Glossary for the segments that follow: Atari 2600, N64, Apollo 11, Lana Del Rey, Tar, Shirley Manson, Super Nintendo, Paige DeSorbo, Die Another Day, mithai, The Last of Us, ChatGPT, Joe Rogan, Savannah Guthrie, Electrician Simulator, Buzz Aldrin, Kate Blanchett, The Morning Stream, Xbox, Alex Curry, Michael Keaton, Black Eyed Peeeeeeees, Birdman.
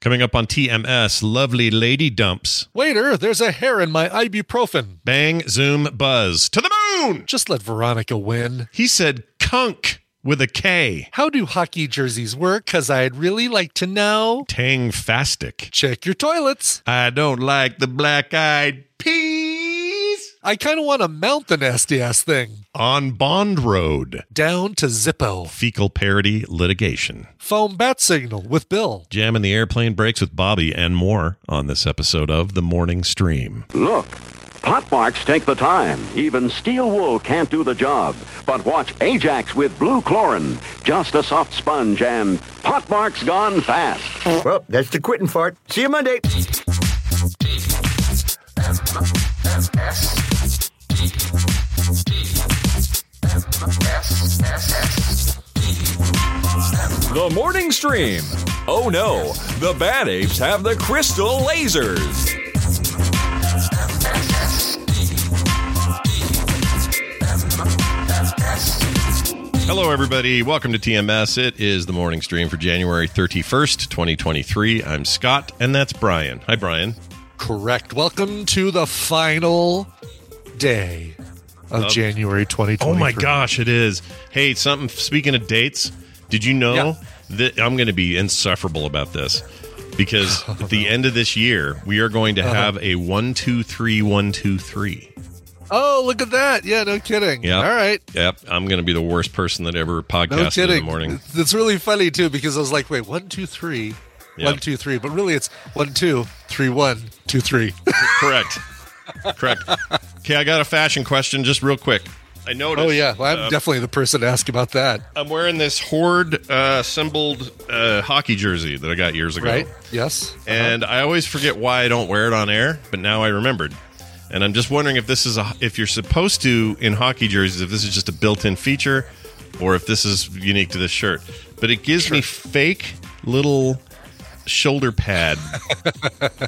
Coming up on TMS, lovely lady dumps. Waiter, there's a hair in my ibuprofen. Bang, zoom, buzz. To the moon! Just let Veronica win. He said cunk with a K. How do hockey jerseys work? Because I'd really like to know. Tang-fastic. Check your toilets. I don't like the black-eyed peas. I kind of want to mount the nasty-ass thing. On Bond Road. Down to Zippo. Fecal parody litigation. Foam bat signal with Bill. Jamming the airplane brakes with Bobby, and more on this episode of The Morning Stream. Look, pot marks take the time. Even steel wool can't do the job. But watch Ajax with blue chlorin. Just a soft sponge and pot marks gone fast. Well, that's the quitting fart. See you Monday. The Morning Stream. Oh no, the bad apes have the crystal lasers. Hello everybody, welcome to TMS. It is The Morning Stream for January 31st, 2023. I'm Scott, and that's Brian. Hi Brian. Correct. Welcome to the final day of January 2023. Oh my gosh, it is. Hey, something, speaking of dates, did you know that I'm going to be insufferable about this? Because at the end of this year, we are going to have a 1-2-3-1-2-3. Oh, look at that. Yeah, no kidding. Yep. All right. Yep. I'm going to be the worst person that ever podcasted in the morning. It's really funny, too, because I was like, wait, 1-2-3. Yep. 1-2-3, but really it's 1-2-3-1-2-3. Correct. Correct. Okay, I got a fashion question just real quick. I noticed. Oh yeah, well, I'm definitely the person to ask about that. I'm wearing this Horde assembled hockey jersey that I got years ago. Right. Yes. And I always forget why I don't wear it on air, but now I remembered. And I'm just wondering if this is if you're supposed to in hockey jerseys, if this is just a built-in feature, or if this is unique to this shirt. But it gives me fake little shoulder pad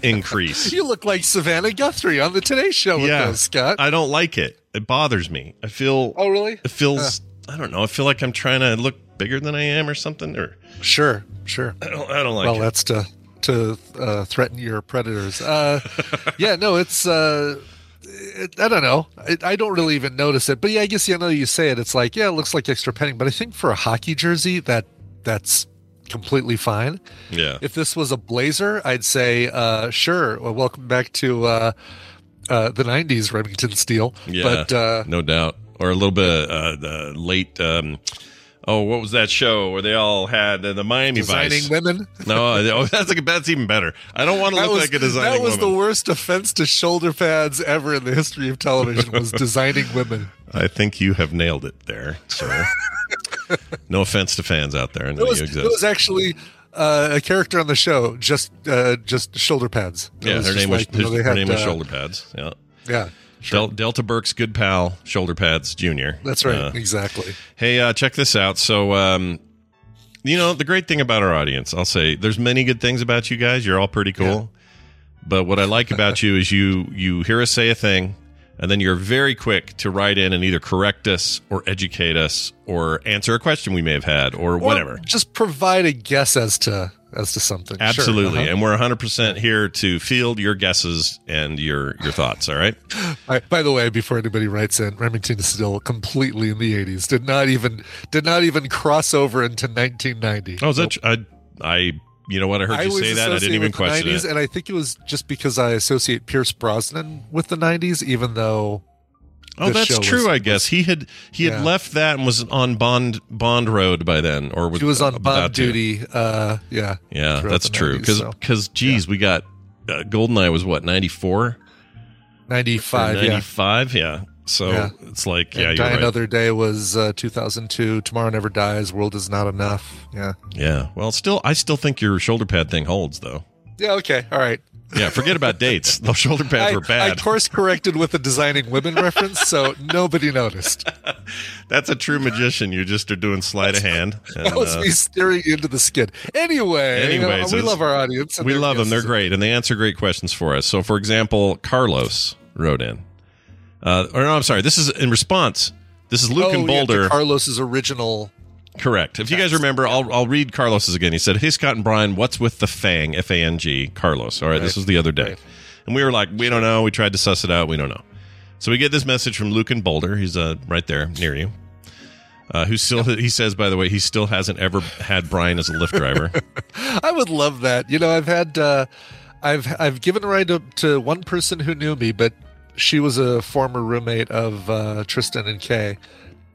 increase. You look like Savannah Guthrie on the Today Show with those, Scott. I don't like it. It bothers me. I feel. Oh, really? It feels. I don't know. I feel like I'm trying to look bigger than I am or something. Or sure. I don't like it. Well, that's to threaten your predators. Yeah, no, it's. I don't know. I don't really even notice it. But yeah, I guess I know you say it. It's like, yeah, it looks like extra padding. But I think for a hockey jersey, that's completely fine. Yeah. If this was a blazer, I'd say, sure. Well, welcome back to the 90s Remington Steel. Yeah, but, no doubt. Or a little bit of the late, what was that show where they all had the Miami Vice? Designing Women? No, that's even better. I don't want to look like a Designing Woman. That was the worst offense to shoulder pads ever in the history of television was Designing Women. I think you have nailed it there, sir. No offense to fans out there. It was actually a character on the show, just shoulder pads. Yeah, her name was Shoulder Pads. Yeah. Yeah. Sure. Delta Burke's good pal, Shoulder Pads Jr. That's right. Exactly. Hey, check this out. So You know, the great thing about our audience, I'll say, there's many good things about you guys. You're all pretty cool. Yeah. But what I like about you is you hear us say a thing, and then you're very quick to write in and either correct us or educate us or answer a question we may have had or whatever. Just provide a guess as to something. Absolutely. Sure. And we're 100% here to field your guesses and your thoughts. All right? By the way, before anybody writes in, Remington is still completely in the 80s. Did not even cross over into 1990. Oh, is that I you know what? I heard you say that. I didn't even question it. And I think it was just because I associate Pierce Brosnan with the 90s, even though... Oh, that's true. I guess he had left that and was on Bond Road by then, or was he was on Bond duty. Yeah, that's true. Because geez, we got GoldenEye was what 94, 95, 95. Yeah. So it's like you're Die Another Day was 2002. Tomorrow Never Dies. World Is Not Enough. Yeah. Yeah. Well, I still think your shoulder pad thing holds though. Yeah. Okay. All right. Yeah, forget about dates. Those shoulder pads were bad. I course corrected with a Designing Women reference, so nobody noticed. That's a true magician. You just are doing sleight of hand. And, that was me staring into the skid. Anyway, we love our audience. We love them. They're great, and they answer great questions for us. So, for example, Carlos wrote in. I'm sorry. This is in response. This is Luke and Boulder. Yeah, Carlos's original. Correct. If you guys remember, I'll read Carlos's again. He said, "Hey, Scott and Brian, what's with the FANG, F-A-N-G, Carlos?" All right, this was the other day. Right. And we were like, we don't know. We tried to suss it out. We don't know. So we get this message from Luke in Boulder. He's right there near you. He says, by the way, he still hasn't ever had Brian as a Lyft driver. I would love that. You know, I've had, I've given a ride to one person who knew me, but she was a former roommate of Tristan and Kay.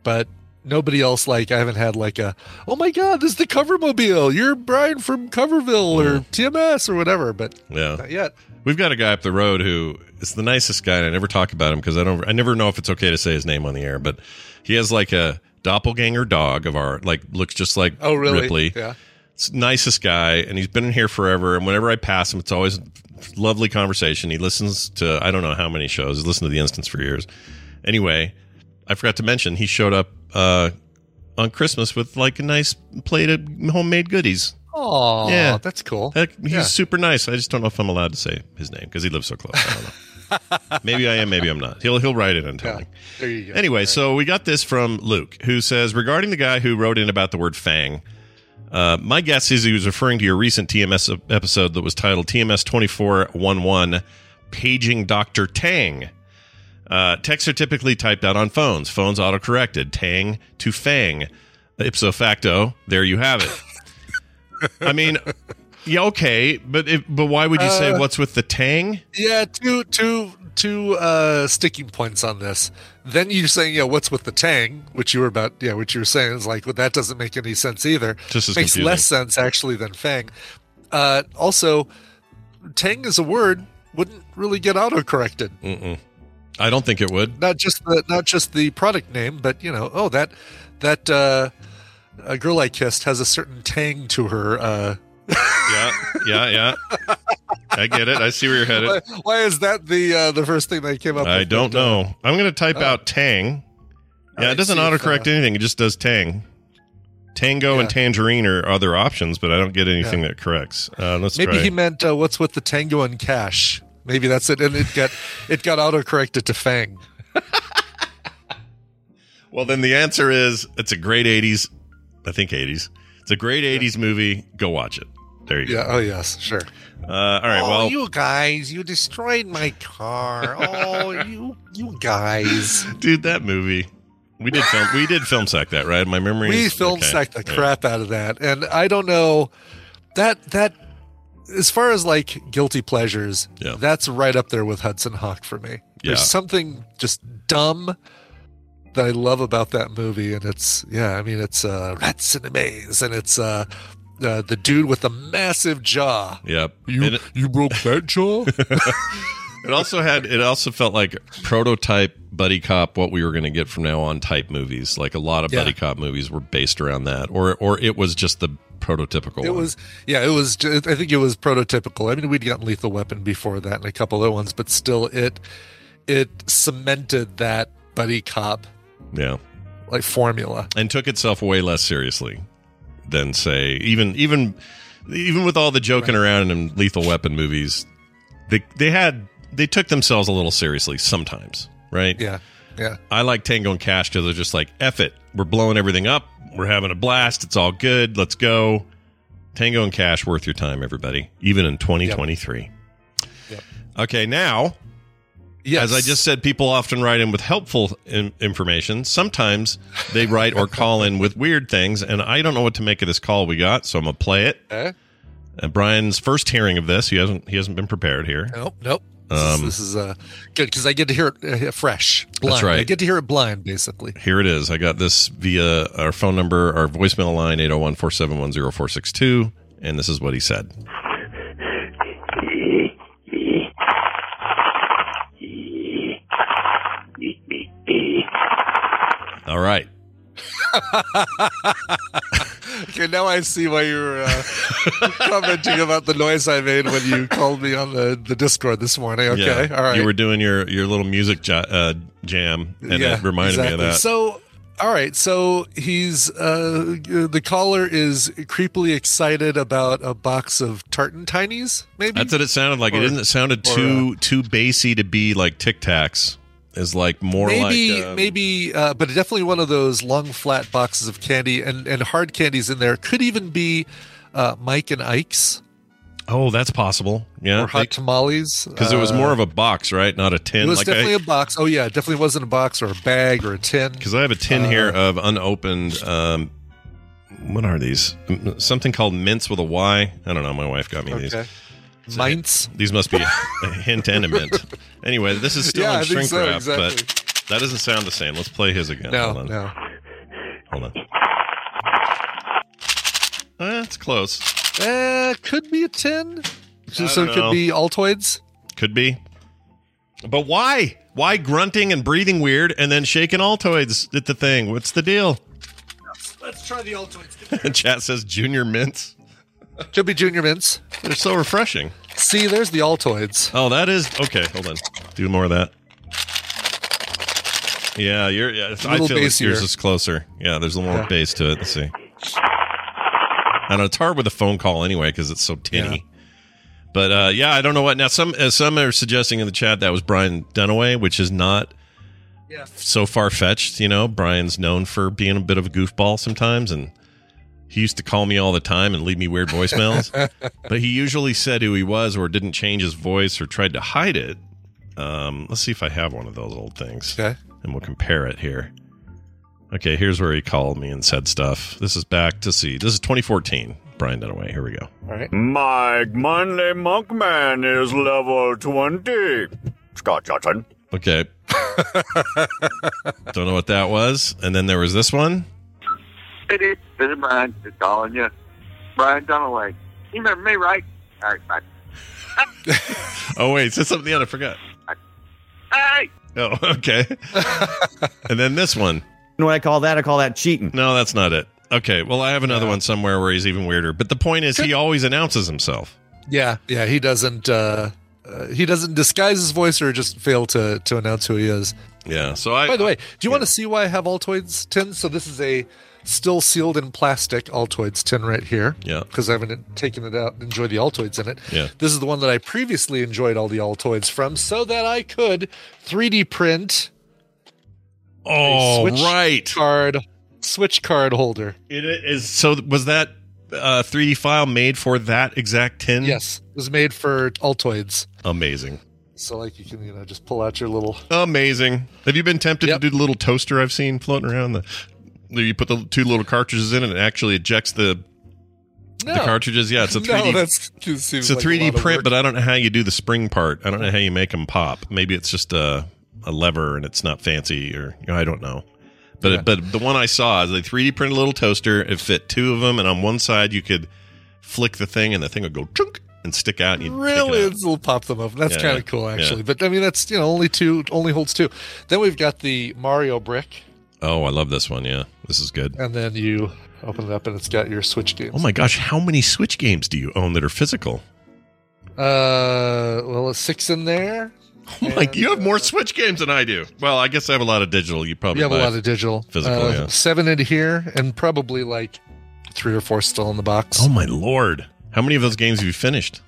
But nobody else, I haven't had oh my God, this is the Covermobile. You're Brian from Coverville or TMS or whatever, but not yet. We've got a guy up the road who is the nicest guy, and I never talk about him because I never know if it's okay to say his name on the air, but he has a doppelganger dog of our, looks just like Ripley. Yeah. It's the nicest guy, and he's been in here forever, and whenever I pass him, it's always a lovely conversation. He listens to, I don't know how many shows, he's listened to The Instance for years. Anyway, I forgot to mention, he showed up on Christmas with a nice plate of homemade goodies. Oh, yeah, that's cool. He's super nice. I just don't know if I'm allowed to say his name because he lives so close. I don't know. Maybe I am. Maybe I'm not. He'll write it and tell me. There you go. Anyway, so we got this from Luke, who says, regarding the guy who wrote in about the word fang, my guess is he was referring to your recent TMS episode that was titled TMS 2411 Paging Dr. Tang. Texts are typically typed out on phones. Phones auto-corrected. Tang to fang. Ipso facto, there you have it. I mean, yeah, okay, but why would you say what's with the tang? Yeah, two sticking points on this. Then you're saying, what's with the tang, which you were saying is well, that doesn't make any sense either. Just as confusing. Makes less sense actually than fang. Also, tang as a word wouldn't really get auto-corrected. Mm-mm. I don't think it would. Not just the product name, but that girl I kissed has a certain tang to her. Yeah. I get it. I see where you're headed. Why is that the first thing that came up? I don't know. I'm going to type out tang. Yeah, it doesn't autocorrect anything. It just does tang. Tango and tangerine are other options, but I don't get anything that corrects. Maybe he meant what's with the Tango and Cash. Maybe that's it, and it got auto-corrected to fang. Well, then the answer is it's a great 80s, I think 80s. It's a great 80s movie. Go watch it. There you go. Oh, yes, sure. All right, you guys, you destroyed my car. Oh, you guys. Dude, that movie. We did film sack that, right? My memory is... We film sacked the crap out of that, and I don't know... That as far as guilty pleasures, that's right up there with Hudson Hawk for me. Yeah. There's something just dumb that I love about that movie, and it's rats in a maze, and it's the dude with the massive jaw. Yep, you broke that jaw. It also felt like prototype buddy cop. What we were going to get from now on type movies, a lot of buddy cop movies were based around that, or it was just the prototypical. I think it was prototypical. I mean, we'd gotten Lethal Weapon before that and a couple other ones, but still, it cemented that buddy cop formula and took itself way less seriously than say even with all the joking around in Lethal Weapon movies, they took themselves a little seriously sometimes, right? Yeah, yeah. I like Tango and Cash because they're just like, F it, we're blowing everything up, we're having a blast, it's all good, let's go. Tango and Cash, worth your time, everybody, even in 2023. Yep. Okay, now, yes. As I just said, people often write in with helpful information. Sometimes they write or call in with weird things, and I don't know what to make of this call we got, so I'm going to play it. And Brian's first hearing of this, he hasn't been prepared here. Nope. This is good, because I get to hear it fresh. Blind. That's right. I get to hear it blind, basically. Here it is. I got this via our phone number, our voicemail line, 801-471-0462, and this is what he said. All right. Okay, now I see why you were commenting about the noise I made when you called me on the Discord this morning. Okay, yeah. All right. You were doing your little music jam, and it reminded me of that. So, all right, so he's the caller is creepily excited about a box of Tartan Tinies, maybe? That's what it sounded like. It sounded too bassy to be like Tic Tacs. Is like more maybe, like... Maybe, but definitely one of those long, flat boxes of candy and hard candies in there. Could even be Mike and Ike's. Oh, that's possible. Yeah, or hot tamales. Because it was more of a box, right? Not a tin. It was definitely a box. Oh, yeah. It definitely wasn't a box or a bag or a tin. Because I have a tin here of unopened... what are these? Something called mints with a Y. I don't know. My wife got me these. So mints. These must be a hint and a mint. Anyway, this is still in shrink wrap, but that doesn't sound the same. Let's play his again. Hold on. That's close. Could be a tin. So it could be Altoids. Could be. But why? Why grunting and breathing weird and then shaking Altoids at the thing? What's the deal? Let's try the Altoids. Chat says junior mints. Could be junior mints. They're so refreshing. See, there's the Altoids. Oh, that is... Okay, hold on. Do more of that. Yeah, I feel like yours is closer. Yeah, there's a little more bass to it. Let's see. I know, it's hard with a phone call anyway because it's so tinny. Yeah. But, I don't know what... Now, some are suggesting in the chat that was Brian Dunaway, which is not so far-fetched. You know, Brian's known for being a bit of a goofball sometimes, and... He used to call me all the time and leave me weird voicemails, but he usually said who he was or didn't change his voice or tried to hide it. Let's see if I have one of those old things, and we'll compare it here. Okay, here's where he called me and said stuff. This is back to see. This is 2014. Brian Dunaway. Here we go. All right. Mike Monday Monkman is level 20. Scott Johnson. Okay. Don't know what that was. And then there was this one. This is Brian. Just calling you. Brian Dunaway. You remember me, right? All right, bye. Oh, wait. Said something else. I forgot. Hey! Oh, okay. And then this one. You know what I call that cheating. No, that's not it. Okay, well, I have another one somewhere where he's even weirder. But the point is, he always announces himself. Yeah, he doesn't... he doesn't disguise his voice or just fail to announce who he is. Yeah, so I... By the way, do you want to see why I have Altoids tins? So this is a still sealed in plastic Altoids tin right here. Yeah. Because I haven't taken it out and enjoyed the Altoids in it. Yeah. This is the one that I previously enjoyed all the Altoids from so that I could 3D print Switch card holder. It is. So was that 3D file made for that exact tin? Yes. It was made for Altoids. Amazing. So like you can just pull out your little... Amazing. Have you been tempted to do the little toaster I've seen floating around the... You put the two little cartridges in and it actually ejects the cartridges. Yeah, it's a 3D, print, but I don't know how you do the spring part. I don't know how you make them pop. Maybe it's just a lever and it's not fancy or I don't know. But but the one I saw is they 3D printed a little toaster. It fit two of them, and on one side you could flick the thing and the thing would go chunk and stick out. And it'll pop them up. That's kind of cool actually. Yeah. But I mean that's only holds two. Then we've got the Mario brick. Oh, I love this one, yeah. This is good. And then you open it up and it's got your Switch games. Oh my gosh, how many Switch games do you own that are physical? Well, 6 in there. Oh my, you have more Switch games than I do. Well, I guess I have a lot of digital. You have a lot of digital. Physical, 7 in here and probably like 3 or 4 still in the box. Oh my lord. How many of those games have you finished?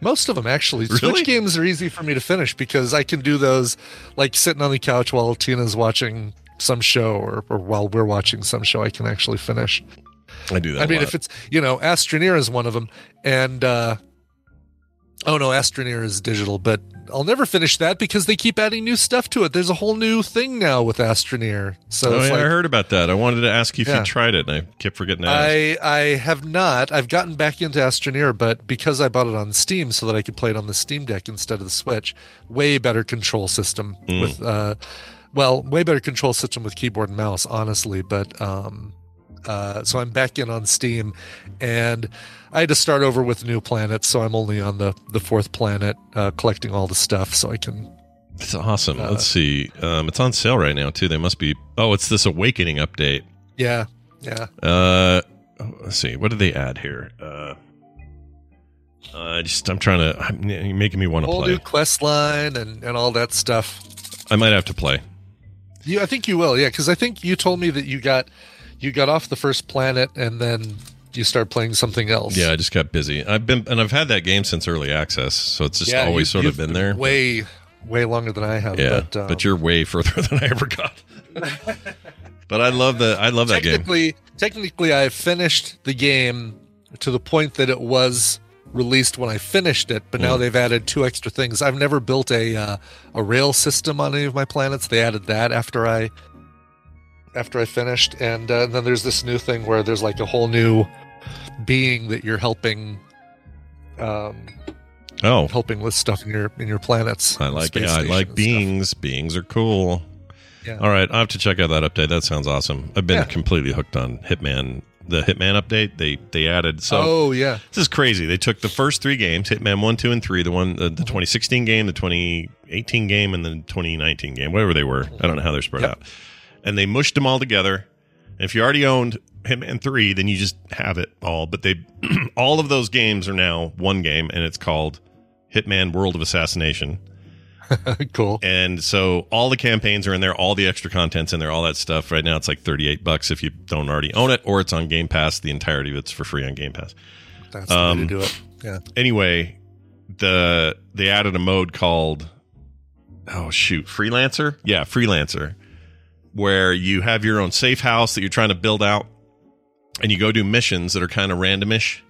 Most of them, actually. Really? Switch games are easy for me to finish because I can do those like sitting on the couch while Tina's watching some show or while we're watching some show. I can actually finish. I do that. I mean, if it's, you know, Astroneer is one of them. And, oh no, Astroneer is digital, but I'll never finish that because they keep adding new stuff to it. There's a whole new thing now with Astroneer. So oh, yeah, like, I heard about that. I wanted to ask you if you tried it, and I kept forgetting to ask. I have not. I've gotten back into Astroneer, but because I bought it on Steam so that I could play it on the Steam Deck instead of the Switch, way better control system with way better control system with keyboard and mouse, honestly. But so I'm back in on Steam, and I had to start over with new planets, so I'm only on the 4th planet, collecting all the stuff so I can... It's awesome. Let's see. It's on sale right now, too. They must be... Oh, it's this Awakening update. Yeah, yeah. Let's see. What did they add here? I'm trying to... You're making me want to play. Whole new quest line and all that stuff. I might have to play. I think you will, yeah, because I think you told me that you got off the 1st planet and then... you start playing something else. Yeah, I just got busy. I've had that game since early access, so it's just always sort of been there. Way, way longer than I have. Yeah, but you're way further than I ever got. But I love that game. Technically, I finished the game to the point that it was released when I finished it. But now they've added 2 extra things. I've never built a rail system on any of my planets. They added that after I finished, and then there's this new thing where there's like a whole new being that you're helping helping with stuff in your planets. I like beings. Stuff. Beings are cool. Yeah. All right, I have to check out that update. That sounds awesome. I've been completely hooked on Hitman. The Hitman update they added. So this is crazy. They took the first 3 games, Hitman 1, 2, and 3, the 2016 game, the 2018 game, and the 2019 game, whatever they were. I don't know how they're spread out. And they mushed them all together. And if you already owned Hitman 3, then you just have it all. But they all of those games are now one game, and it's called Hitman World of Assassination. Cool. And so all the campaigns are in there, all the extra content's in there, all that stuff. Right now it's like $38 if you don't already own it, or it's on Game Pass. The entirety of it's for free on Game Pass. That's the way to do it. Yeah. Anyway, they added a mode called Freelancer? Yeah, Freelancer. Where you have your own safe house that you're trying to build out, and you go do missions that are kind of randomish.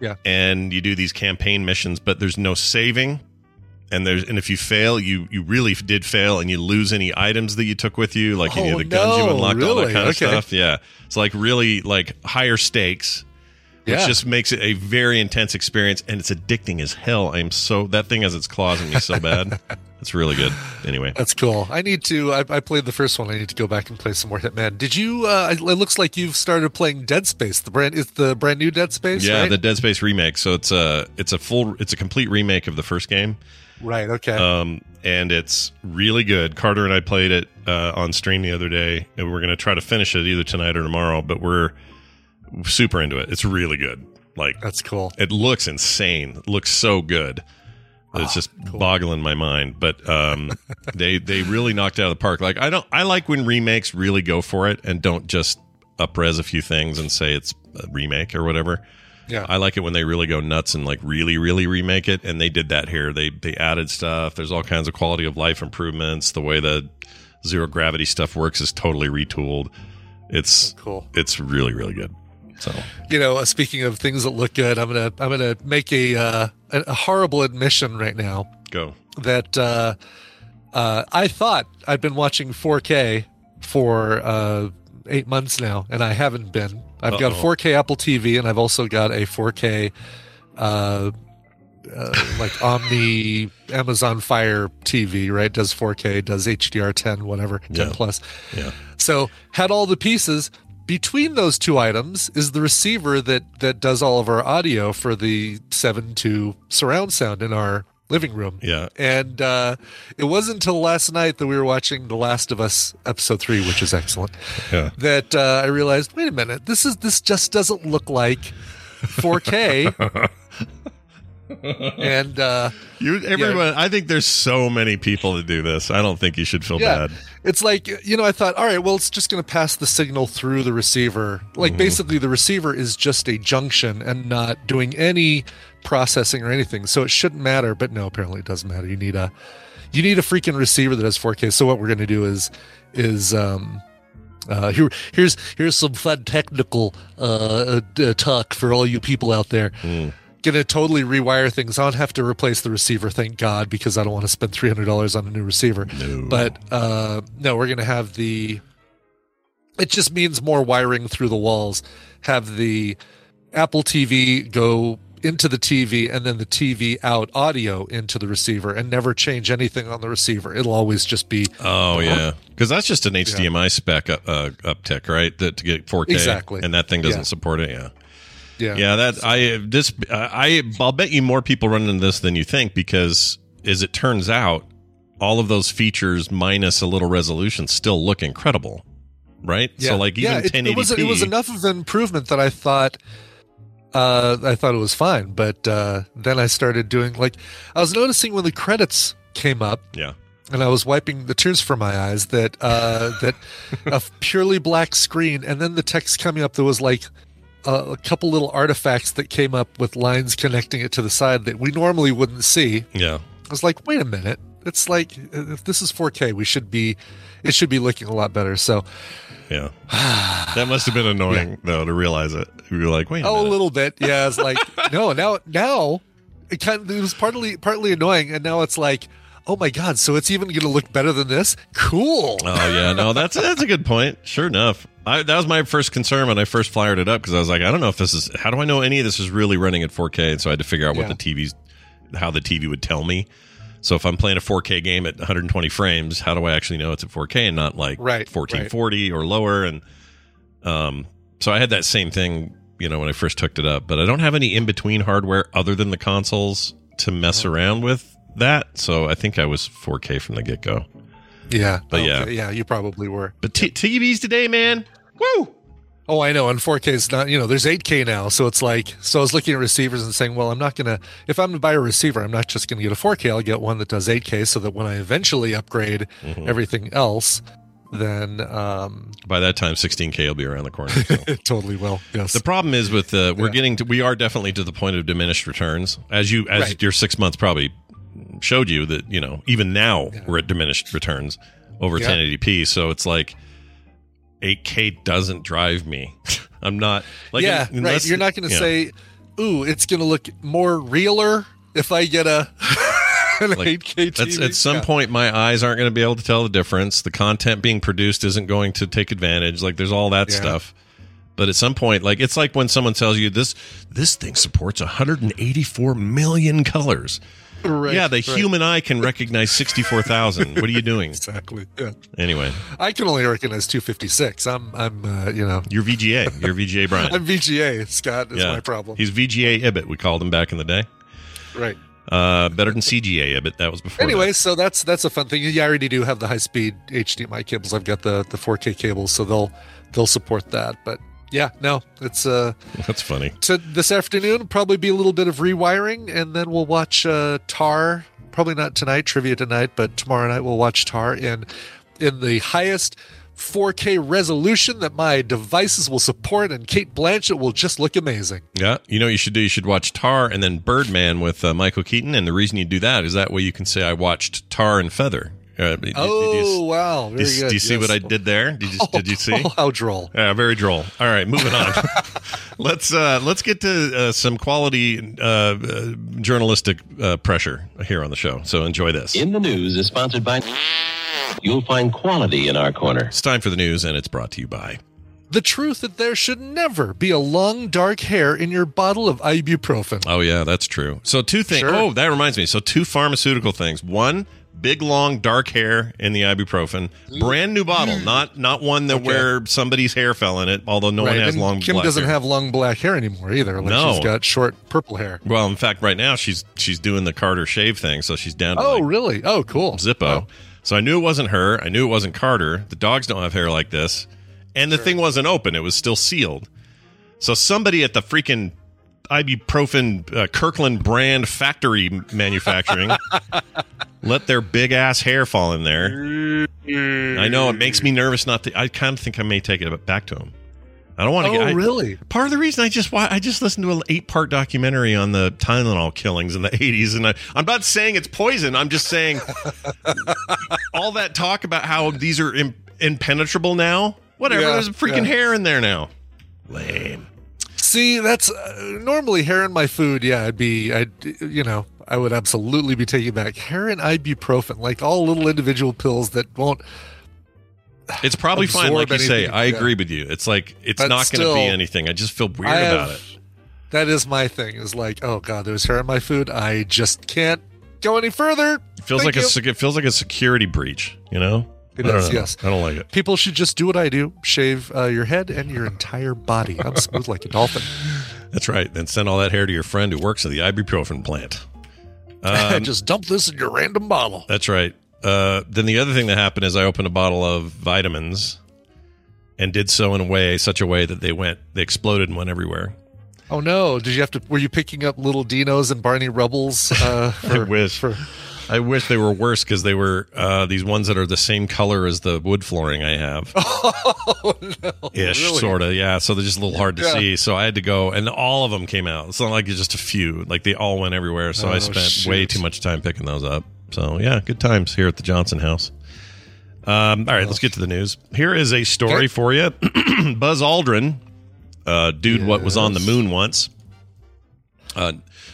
Yeah. And you do these campaign missions, but there's no saving. And if you fail, you really did fail, and you lose any items that you took with you, like any of the guns you unlocked, all that kind of stuff. Yeah. It's like really like higher stakes, which just makes it a very intense experience, and it's addicting as hell. That thing has its claws in me so bad. It's really good. Anyway, that's cool. I played the first one. I need to go back and play some more Hitman. Did you? It looks like you've started playing Dead Space. It's the brand new Dead Space. Yeah, right? The Dead Space remake. So it's a complete remake of the first game. Right. Okay. And it's really good. Carter and I played it on stream the other day, and we're gonna try to finish it either tonight or tomorrow. But we're super into it. It's really good. Like that's cool. It looks insane. It looks so good. It's just boggling my mind, but they really knocked it out of the park. Like I like when remakes really go for it and don't just up-res a few things and say it's a remake or whatever. Yeah, I like it when they really go nuts and like really, really remake it. And they did that here. They added stuff. There's all kinds of quality of life improvements. The way the zero gravity stuff works is totally retooled. It's cool. It's really, really good. So speaking of things that look good, I'm gonna make a horrible admission right now. Go. That I thought I'd been watching 4K for 8 months now, and I haven't been. I've got a 4K Apple TV, and I've also got a 4K like Omni Amazon Fire TV, right? Does 4K, does HDR10, whatever, 10 plus. Yeah. So had all the pieces. Between those 2 items is the receiver that does all of our audio for the 7.2 surround sound in our living room. Yeah. And it wasn't until last night that we were watching The Last of Us Episode 3, which is excellent, that I realized, wait a minute, this just doesn't look like 4K And everyone, I think there's so many people that do this. I don't think you should feel bad. It's like, you know, I thought, all right, well, it's just going to pass the signal through the receiver. Like, basically, the receiver is just a junction and not doing any processing or anything. So it shouldn't matter. But no, apparently it doesn't matter. You need a freaking receiver that has 4K. So what we're going to do is here's some fun technical talk for all you people out there. Gonna totally rewire things. I don't have to replace the receiver, thank God, because I don't want to spend $300 on a new receiver. No. But no, we're gonna have the. It just means more wiring through the walls. Have the Apple TV go into the TV and then the TV out audio into the receiver, and never change anything on the receiver. It'll always just be. Oh yeah, because that's just an HDMI spec uptick, right? To get 4K, exactly, and that thing doesn't support it. Yeah. Yeah, that I'll bet you more people run into this than you think, because as it turns out, all of those features minus a little resolution still look incredible, right? Yeah. So like even 1080p, it was enough of an improvement that I thought it was fine, but then I started doing, like, I was noticing when the credits came up, and I was wiping the tears from my eyes that that a purely black screen, and then the text coming up that was like. A couple little artifacts that came up with lines connecting it to the side that we normally wouldn't see. Yeah, I was like, wait a minute. It's like, if this is 4K, it should be looking a lot better. So, yeah, that must have been annoying though to realize it. You were like, wait a minute. A little bit. Yeah, it's like no. Now it kind of, it was partly annoying, and now it's like, oh my God, so it's even going to look better than this? Cool. Oh yeah, no, that's a good point. Sure enough. That was my first concern when I first flyered it up, because I was like, I don't know if this is, how do I know any of this is really running at 4K? And so I had to figure out how the TV would tell me. So if I'm playing a 4K game at 120 frames, how do I actually know it's at 4K and not like 1440 or lower? And so I had that same thing, you know, when I first hooked it up, but I don't have any in-between hardware other than the consoles to mess around with that. So I think I was 4K from the get-go. Yeah, but you probably were. But TVs today, man, woo! Oh, I know. And 4K is not. You know, there's 8K now, so it's like. So I was looking at receivers and saying, well, I'm not gonna. If I'm gonna buy a receiver, I'm not just gonna get a 4K. I'll get one that does 8K, so that when I eventually upgrade everything else, then by that time 16K will be around the corner. So. It totally will. Yes. The problem is with we are definitely to the point of diminished returns, as your 6 months probably. Showed you that, you know, even now we're at diminished returns over 1080p, so it's like 8K doesn't drive me. I'm not like unless, you're not going to say, ooh, it's going to look more realer if I get a an like, 8K TV. At some point, my eyes aren't going to be able to tell the difference. The content being produced isn't going to take advantage. Like, there's all that stuff. But at some point, like, it's like when someone tells you this thing supports 184 million colors. Right, yeah, the human eye can recognize 64,000. What are you doing? Exactly. Yeah. Anyway, I can only recognize 256. I'm you know, you're VGA. You're VGA, Brian. I'm VGA. Scott is my problem. He's VGA Ibbot. We called him back in the day. Right. Better than CGA Ibbot. That was before. Anyway, so that's a fun thing. I already do have the high speed HDMI cables. I've got the 4K cables, so they'll support that. But. Yeah, no, it's that's funny. So this afternoon, probably be a little bit of rewiring, and then we'll watch Tar. Probably not tonight, trivia tonight, but tomorrow night we'll watch Tar in the highest 4K resolution that my devices will support, and Kate Blanchett will just look amazing. Yeah, you know what you should do? You should watch Tar and then Birdman with Michael Keaton, and the reason you do that is that way you can say, I watched Tar and Feather. Wow. Very good. Do you see what I did there? Did you see? Oh, how droll. Very droll. All right, moving on. Let's get to some quality journalistic pressure here on the show. So enjoy this. In the News is sponsored by... You'll find quality in our corner. It's time for the news, and it's brought to you by... The truth that there should never be a long, dark hair in your bottle of ibuprofen. Oh, yeah, that's true. So two things. Sure. Oh, that reminds me. So two pharmaceutical things. One... Big, long, dark hair in the ibuprofen. Brand new bottle, not one that where somebody's hair fell in it, although no one has long black hair. Kim doesn't have long black hair anymore either. Like no. She's got short purple hair. Well, in fact, right now she's doing the Carter shave thing, so she's down to really? Oh, cool. Zippo. Oh. So I knew it wasn't her. I knew it wasn't Carter. The dogs don't have hair like this. And the thing wasn't open. It was still sealed. So somebody at the freaking ibuprofen Kirkland brand factory manufacturing. Let their big ass hair fall in there. I know it makes me nervous. Not to, I kind of think I may take it back to him. I don't want to get. Really? Part of the reason I just listened to an 8-part documentary on the Tylenol killings in the 80s, and I'm not saying it's poison. I'm just saying all that talk about how these are impenetrable now. Whatever. Yeah, there's a freaking hair in there now. Lame. See, that's normally hair in my food. Yeah, I would absolutely be taking back hair and ibuprofen, like all little individual pills that won't. It's probably fine, like you say. I agree with you. It's like it's not going to be anything. I just feel weird about it. That is my thing. Is like, oh god, there's hair in my food. I just can't go any further. It feels like a security breach. You know. It is, yes. I don't like it. People should just do what I do. Shave your head and your entire body. I'm smooth like a dolphin. That's right. Then send all that hair to your friend who works at the ibuprofen plant. Just dump this in your random bottle. That's right. Then the other thing that happened is I opened a bottle of vitamins and did so in such a way that they exploded and went everywhere. Oh, no. Were you picking up Little Dinos and Barney Rubbles? I wish they were worse because they were these ones that are the same color as the wood flooring I have. Oh, no. Ish, really? Sort of, yeah. So they're just a little hard to see. So I had to go, and all of them came out. It's not like it's just a few. Like, they all went everywhere. So I spent way too much time picking those up. So, yeah, good times here at the Johnson house. All right, let's get to the news. Here is a story for you. Buzz Aldrin, what was on the moon once,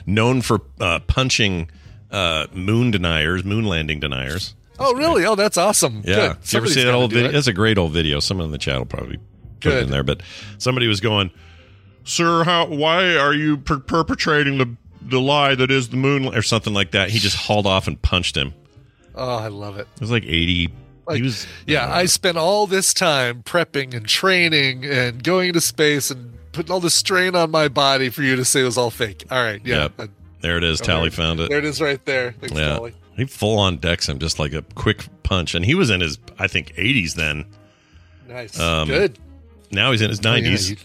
known for punching... moon landing deniers. That's really? Great. Oh, that's awesome. Yeah. Good. Did you ever see that old video? That's a great old video. Someone in the chat will probably put it in there. But somebody was going, "Sir, why are you perpetrating the lie that is the moon?" or something like that. He just hauled off and punched him. Oh, I love it. It was like 80. I spent all this time prepping and training and going into space and putting all this strain on my body for you to say it was all fake. All right. Yeah. Yep. There it is. Tally found it. There it is right there. Thanks, Tally. He full on decks him just like a quick punch. And he was in his, I think, 80s then. Nice. Good. Now he's in his 90s.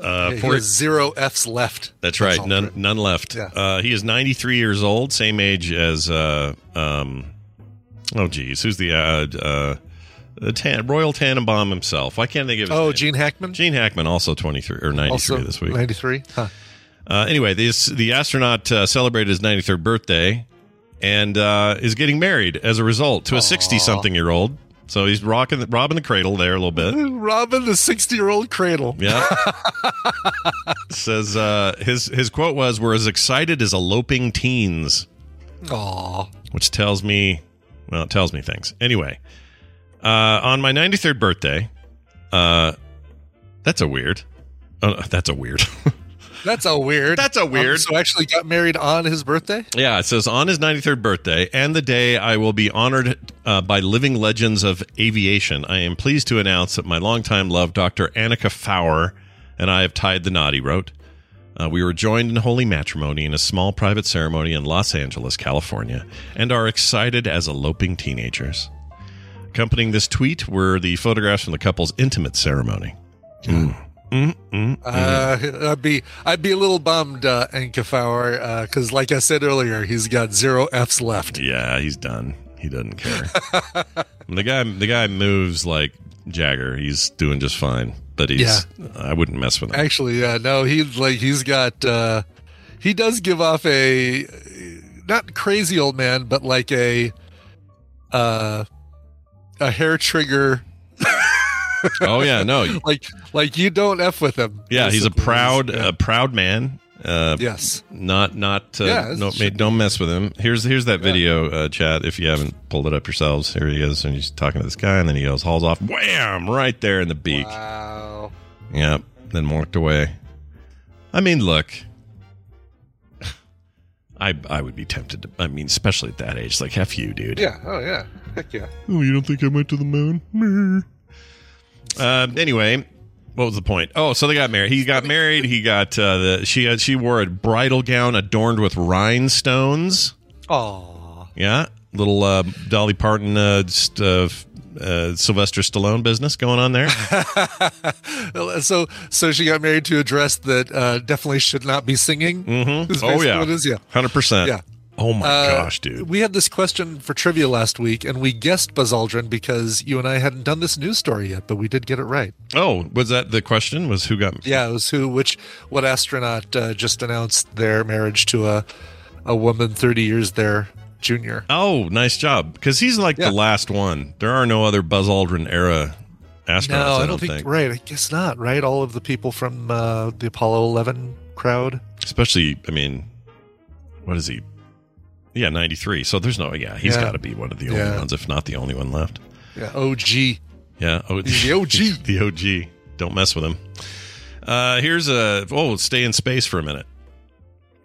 He has zero Fs left. That's right. None left. Yeah. He is 93 years old, same age as, who's the Royal Tannenbaum himself? Why can't they give his name? Gene Hackman? Gene Hackman, also 23 or 93 this week. 93? Huh. Anyway, the astronaut celebrated his 93rd birthday and is getting married as a result to a 60-something-year-old. So he's robbing the cradle there a little bit. Robbing the 60-year-old cradle. Yeah. Says his quote was, "We're as excited as eloping teens." Aww. Which tells me, things. Anyway, on my 93rd birthday, That's a weird. So actually got married on his birthday? Yeah, it says on his 93rd birthday and the day I will be honored by living legends of aviation. I am pleased to announce that my longtime love, Dr. Annika Fowler, and I have tied the knot, he wrote. We were joined in holy matrimony in a small private ceremony in Los Angeles, California, and are excited as eloping teenagers. Accompanying this tweet were the photographs from the couple's intimate ceremony. Mm. I'd be a little bummed, Annika Fowler, because like I said earlier, he's got zero Fs left. Yeah, he's done. He doesn't care. The guy moves like Jagger. He's doing just fine, but I wouldn't mess with him. Actually, yeah, no, he's got. He does give off a not crazy old man, but like a hair trigger. Oh yeah, no. Like you don't F with him. Yeah, basically. He's a proud man. Yes. Don't mess with him. Here's that video chat if you haven't pulled it up yourselves. Here he is and he's talking to this guy and then he goes hauls off. Wham, right there in the beak. Wow. Yep, then walked away. I mean, look. I would be tempted to, I mean, especially at that age, like F you, dude. Yeah, oh yeah. Heck yeah. Oh, you don't think I went to the moon? Meh. Anyway, what was the point? Oh, so they got married. He got married. He got she wore a bridal gown adorned with rhinestones. Aww. Yeah, little Dolly Parton Sylvester Stallone business going on there. So she got married to a dress that definitely should not be singing. Mm-hmm. Oh yeah, it is, yeah, 100%. Yeah. Oh my gosh, dude! We had this question for trivia last week, and we guessed Buzz Aldrin because you and I hadn't done this news story yet, but we did get it right. Oh, was that the question? Was who got? Yeah, it was who? Which? What astronaut just announced their marriage to a woman 30 years their junior? Oh, nice job! Because he's like the last one. There are no other Buzz Aldrin era astronauts. No, I don't think. Right? I guess not. Right? All of the people from the Apollo 11 crowd, especially. I mean, what is he? Yeah, 93. So there's no... Yeah, he's got to be one of the only ones, if not the only one left. Yeah, OG. Yeah. He's the OG. The OG. Don't mess with him. Here's a... Oh, stay in space for a minute.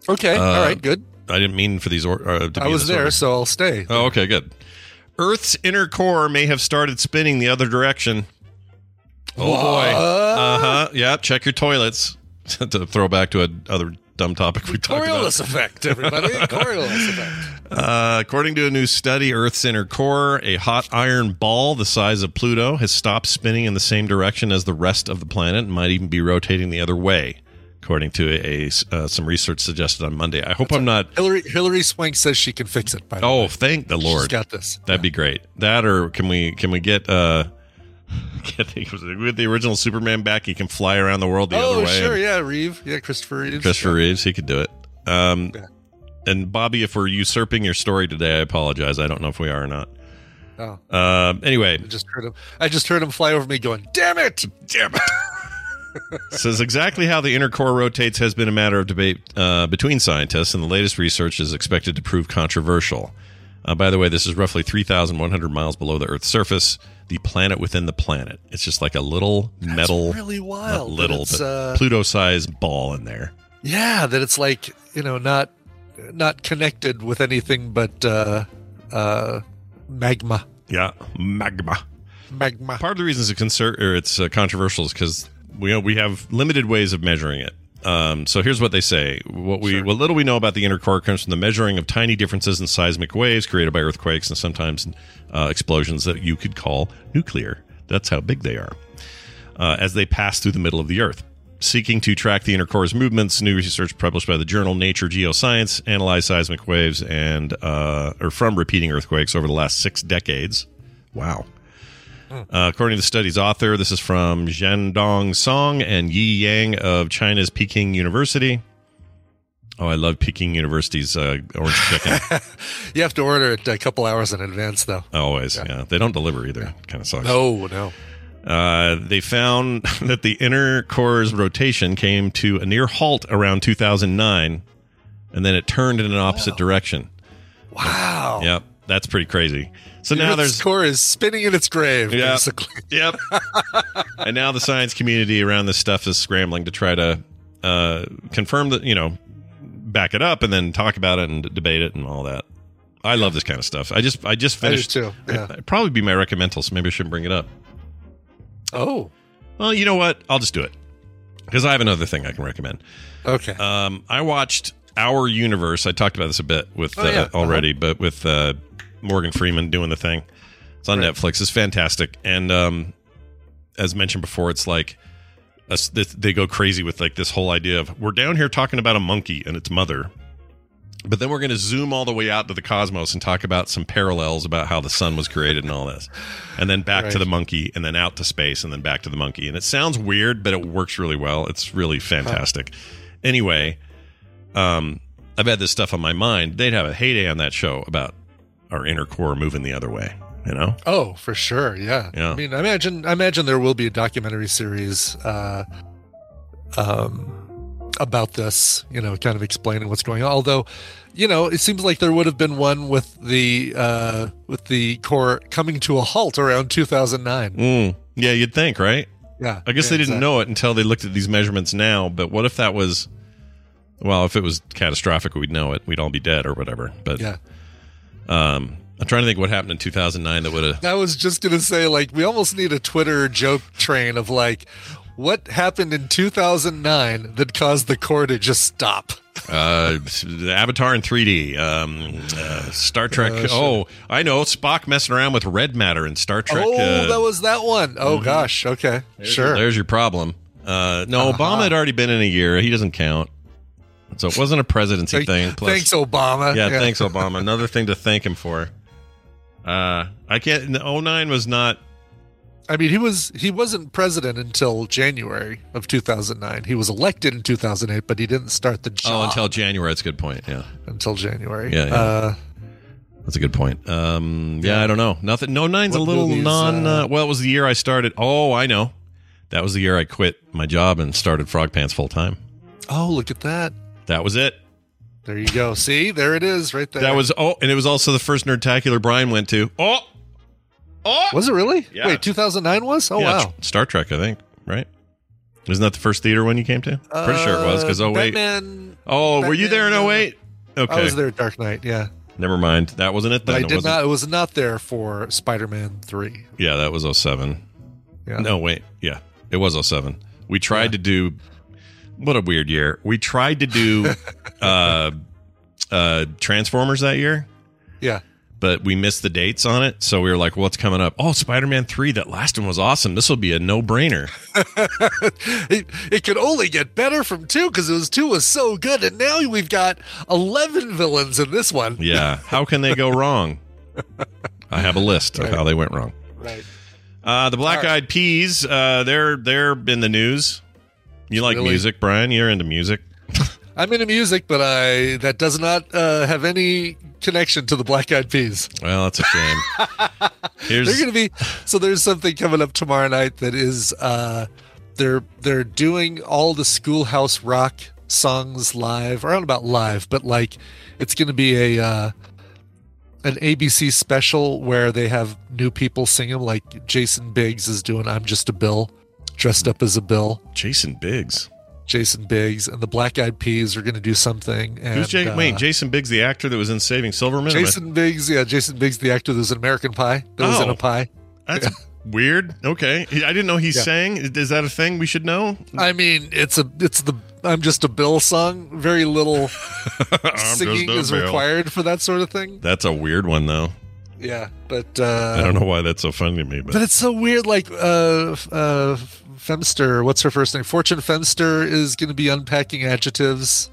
Okay. All right, good. I didn't mean for these... I was there, so I'll stay. Oh, okay, good. Earth's inner core may have started spinning the other direction. Oh, boy. Uh-huh. Yeah, check your toilets. To throw back to another... dumb topic we talked about. Coriolis effect, everybody. Coriolis effect. According to a new study, Earth's inner core, a hot iron ball the size of Pluto, has stopped spinning in the same direction as the rest of the planet and might even be rotating the other way, according to some research suggested on Monday. I hope I'm not... Hillary Swank says she can fix it, by the way. Oh, thank the Lord. She's got this. That'd be great. That, or can we get... with the original Superman back, he can fly around the world the other way. Oh, sure, yeah, Reeve. Yeah, Christopher Reeves, he could do it. And Bobby, if we're usurping your story today, I apologize. I don't know if we are or not. Oh. Anyway. I just heard him fly over me going, damn it! Damn it! Says exactly how the inner core rotates has been a matter of debate between scientists, and the latest research is expected to prove controversial. By the way, this is roughly 3,100 miles below the Earth's surface, the planet within the planet. It's just like a little metal... That's really wild. Not little, but Pluto-sized ball in there. Yeah, that it's like, you know, not connected with anything but magma. Yeah, magma. Part of the reason it's controversial is because we have limited ways of measuring it. So here's what they say. What little we know about the inner core comes from the measuring of tiny differences in seismic waves created by earthquakes and sometimes explosions that you could call nuclear. That's how big they are as they pass through the middle of the Earth. Seeking to track the inner core's movements, new research published by the journal Nature Geoscience analyzed seismic waves and from repeating earthquakes over the last 6 decades. Wow. According to the study's author, this is from Zhendong Song and Yi Yang of China's Peking University. Oh, I love Peking University's orange chicken. You have to order it a couple hours in advance, though. Always, yeah. They don't deliver either. Yeah. Kind of sucks. No. They found that the inner core's rotation came to a near halt around 2009, and then it turned in an opposite direction. Wow. Yep. That's pretty crazy. So now the core is spinning in its grave, basically. Yep. And now the science community around this stuff is scrambling to try to confirm that, you know, back it up and then talk about it and debate it and all that. I love this kind of stuff. I just finished. I do too. Yeah. It'd probably be my recommendal, so maybe I shouldn't bring it up. Oh. Well, you know what? I'll just do it because I have another thing I can recommend. Okay. I watched Our Universe. I talked about this a bit with already, but with... Morgan Freeman doing the thing. It's on Netflix. It's fantastic. And as mentioned before, it's like they go crazy with like this whole idea of we're down here talking about a monkey and its mother, but then we're going to zoom all the way out to the cosmos and talk about some parallels about how the sun was created and all this, and then back to the monkey and then out to space and then back to the monkey. And it sounds weird, but it works really well. It's really fantastic. Anyway, I've had this stuff on my mind. They'd have a heyday on that show about our inner core moving the other way, you know? Oh, for sure, yeah. I mean, I imagine there will be a documentary series about this, you know, kind of explaining what's going on. Although, you know, it seems like there would have been one with the core coming to a halt around 2009. Yeah, you'd think, right? Yeah. I guess they didn't know it until they looked at these measurements now, but what if that was... Well, if it was catastrophic, we'd know it. We'd all be dead or whatever, but... Yeah. I'm trying to think what happened in 2009 that would have... I was just going to say, like, we almost need a Twitter joke train of, like, what happened in 2009 that caused the core to just stop? Avatar in 3D. Star Trek. Oh, I know. Spock messing around with red matter in Star Trek. Oh, that was that one. Oh, mm-hmm. Gosh. Okay. There's your problem. No, Obama had already been in a year. He doesn't count. So it wasn't a presidency thing. Plus, thanks, Obama. Yeah, thanks, Obama. Another thing to thank him for. I can't. 09 was not. I mean, he wasn't president until January of 2009. He was elected in 2008, but he didn't start the job. Oh, until January. That's a good point. Yeah. Until January. Yeah. That's a good point. Yeah, I don't know. Nothing. No, 09's a little non. Well, it was the year I started. Oh, I know. That was the year I quit my job and started Frog Pants full time. Oh, look at that. That was it. There you go. See, there it is right there. That was, and it was also the first Nerdtacular Brian went to. Oh! Was it really? Yeah. Wait, 2009 was? Oh, yeah, wow. Star Trek, I think, right? Isn't that the first theater one you came to? Pretty sure it was, because 08. Batman, were you there in 08? Okay. I was there at Dark Knight, yeah. Never mind. That wasn't it then. I was not there for Spider-Man 3. Yeah, that was 07. Yeah. No, wait. Yeah, it was 07. We tried to do... What a weird year. We tried to do Transformers that year. Yeah. But we missed the dates on it. So we were like, what's coming up? Oh, Spider-Man 3. That last one was awesome. This will be a no-brainer. It could only get better from 2 because 2 was so good. And now we've got 11 villains in this one. Yeah. How can they go wrong? I have a list of how they went wrong. Right. The Black Eyed Peas, they're in the news. You like music, Brian? You're into music. I'm into music, but that does not have any connection to the Black Eyed Peas. Well, that's a shame. There's something coming up tomorrow night that is they're doing all the Schoolhouse Rock songs live. Around about live, but like it's going to be a an ABC special where they have new people sing them. Like Jason Biggs is doing "I'm Just a Bill." Dressed up as a Bill. Jason Biggs and the Black Eyed Peas are going to do something. And, who's Jason Biggs, the actor that was in Saving Silverman? Jason Biggs, the actor that was in American Pie, that was in a pie. That's weird. Okay, I didn't know he sang. Is that a thing we should know? I mean, it's the "I'm Just a Bill" song. Very little singing is required for that sort of thing. That's a weird one, though. Yeah, but I don't know why that's so funny to me. But it's so weird. Like Femster, what's her first name? Fortune Femster is going to be unpacking adjectives.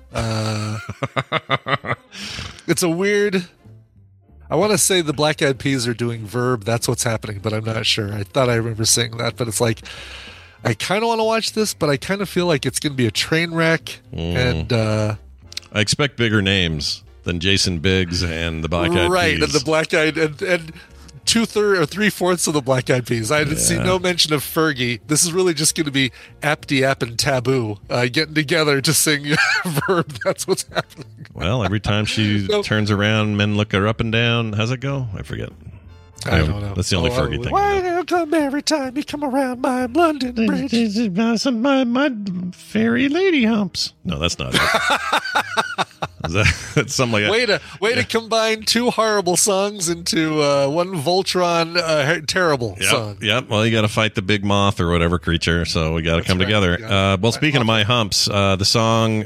It's a weird. I want to say the Black Eyed Peas are doing verb. That's what's happening, but I'm not sure. I thought I remember saying that, but it's like I kind of want to watch this, but I kind of feel like it's going to be a train wreck. And I expect bigger names than Jason Biggs and the Black Eyed Peas. And the Black Eyed and 2/3 or 3/4 of the Black Eyed Peas. I didn't see no mention of Fergie. This is really just going to be Apty-Ap and Taboo getting together to sing verb. That's what's happening. Well, every time she turns around, men look her up and down. How's it go? I forget. I don't know. That's the only Fergie thing. Why do you come every time you come around my London Bridge? My fairy lady humps. No, that's not it. That's something like way to combine two horrible songs into one Voltron terrible song. Yep. Well, you got to fight the big moth or whatever creature, so we got to come together. Well, speaking of my humps, the song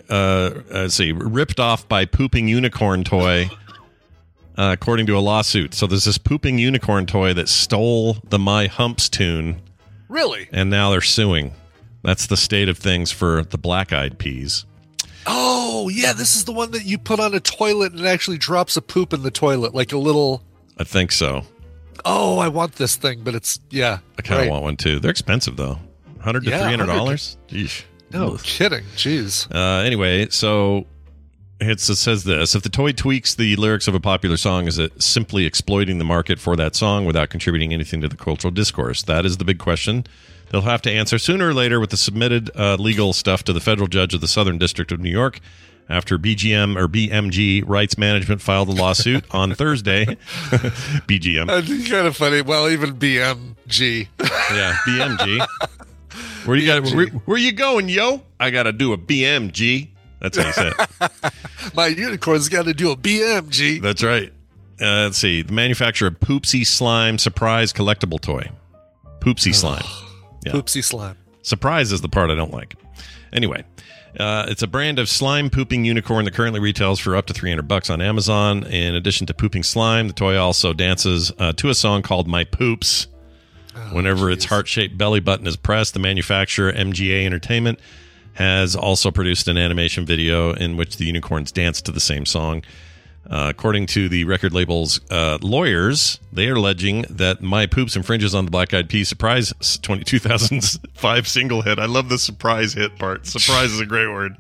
ripped off by Pooping Unicorn Toy, according to a lawsuit. So there's this Pooping Unicorn Toy that stole the My Humps tune. Really? And now they're suing. That's the state of things for the Black Eyed Peas. Oh, yeah, this is the one that you put on a toilet and it actually drops a poop in the toilet, like a little... I think so. Oh, I want this thing, but it's... Yeah. I kind of want one, too. They're expensive, though. $100 to $300? Jeez. No kidding. Jeez. Anyway, so it says this. If the toy tweaks the lyrics of a popular song, is it simply exploiting the market for that song without contributing anything to the cultural discourse? That is the big question they'll have to answer sooner or later with the submitted legal stuff to the federal judge of the Southern District of New York after BMG Rights Management filed a lawsuit on Thursday. BGM. That's kind of funny. Well, even BMG. Yeah, BMG. Where you going, yo? I got to do a BMG. That's how you say it. My unicorn's got to do a BMG. That's right. Let's see. The manufacturer of Poopsie Slime surprise collectible toy. Poopsie Slime. Yeah. Poopsie Slime. Surprise is the part I don't like. Anyway, It's a brand of slime-pooping unicorn that currently retails for up to $300 on Amazon. In addition to pooping slime, the toy also dances to a song called My Poops. Whenever its heart-shaped belly button is pressed, the manufacturer, MGA Entertainment, has also produced an animation video in which the unicorns dance to the same song. According to the record label's lawyers, they are alleging that My Poops infringes on the Black Eyed Peas Surprise 2005 single hit. I love the surprise hit part. Surprise is a great word.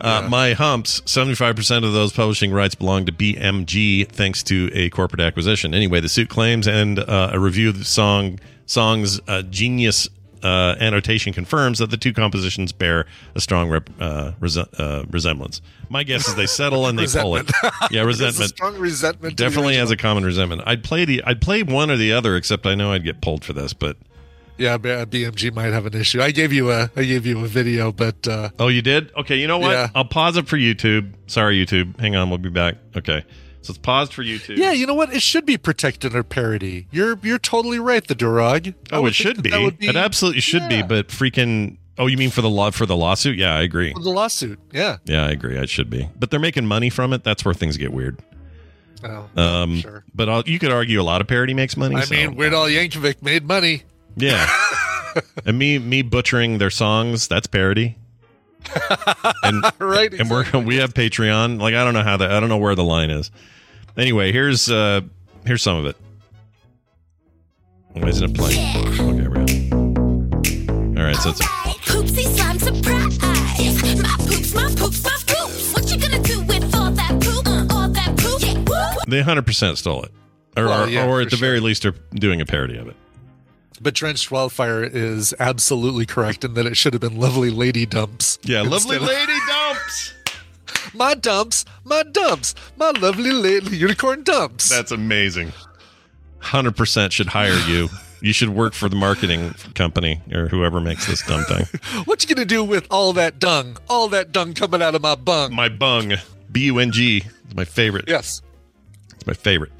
Yeah. My Humps, 75% of those publishing rights belong to BMG thanks to a corporate acquisition. Anyway, the suit claims and a review of the song's genius annotation confirms that the two compositions bear a strong resemblance. My guess is they settle and they pull it. Yeah, resentment. Strong resentment. Definitely has a common resentment. I'd play one or the other, except I know I'd get pulled for this, but yeah, BMG might have an issue. I gave you a video, but oh, you did? Okay, you know what? Yeah. I'll pause it for YouTube. Sorry, YouTube. Hang on, we'll be back. Okay. So it's paused for YouTube. Yeah, you know what? It should be protected or parody. You're totally right, the Durag. Oh, it should be. It absolutely should be. But freaking. Oh, you mean for the lawsuit? Yeah, I agree. For the lawsuit. Yeah. Yeah, I agree. It should be. But they're making money from it. That's where things get weird. Oh, sure. But you could argue a lot of parody makes money. I mean, Weird Al Yankovic made money. Yeah. And me butchering their songs. That's parody. And, right, and exactly. We have Patreon. Like I don't know where the line is. Anyway, here's some of it. Why isn't it playing? Yeah. Okay, we're out. All right, so it's Poopsie Slime Surprise. My poops, my poops, my poops. What you gonna do with all that poop? All that poop? Yeah. Woo. They 100% stole it, or at the very least, are doing a parody of it. But Drenched Wildfire is absolutely correct in that it should have been Lovely Lady Dumps. Yeah, Lovely Lady Dumps. My dumps, my dumps, my lovely lady unicorn dumps. That's amazing. 100% should hire you. You should work for the marketing company or whoever makes this dumb thing. What you gonna do with all that dung? All that dung coming out of my bung. My bung. B-U-N-G. It's my favorite. Yes. It's my favorite.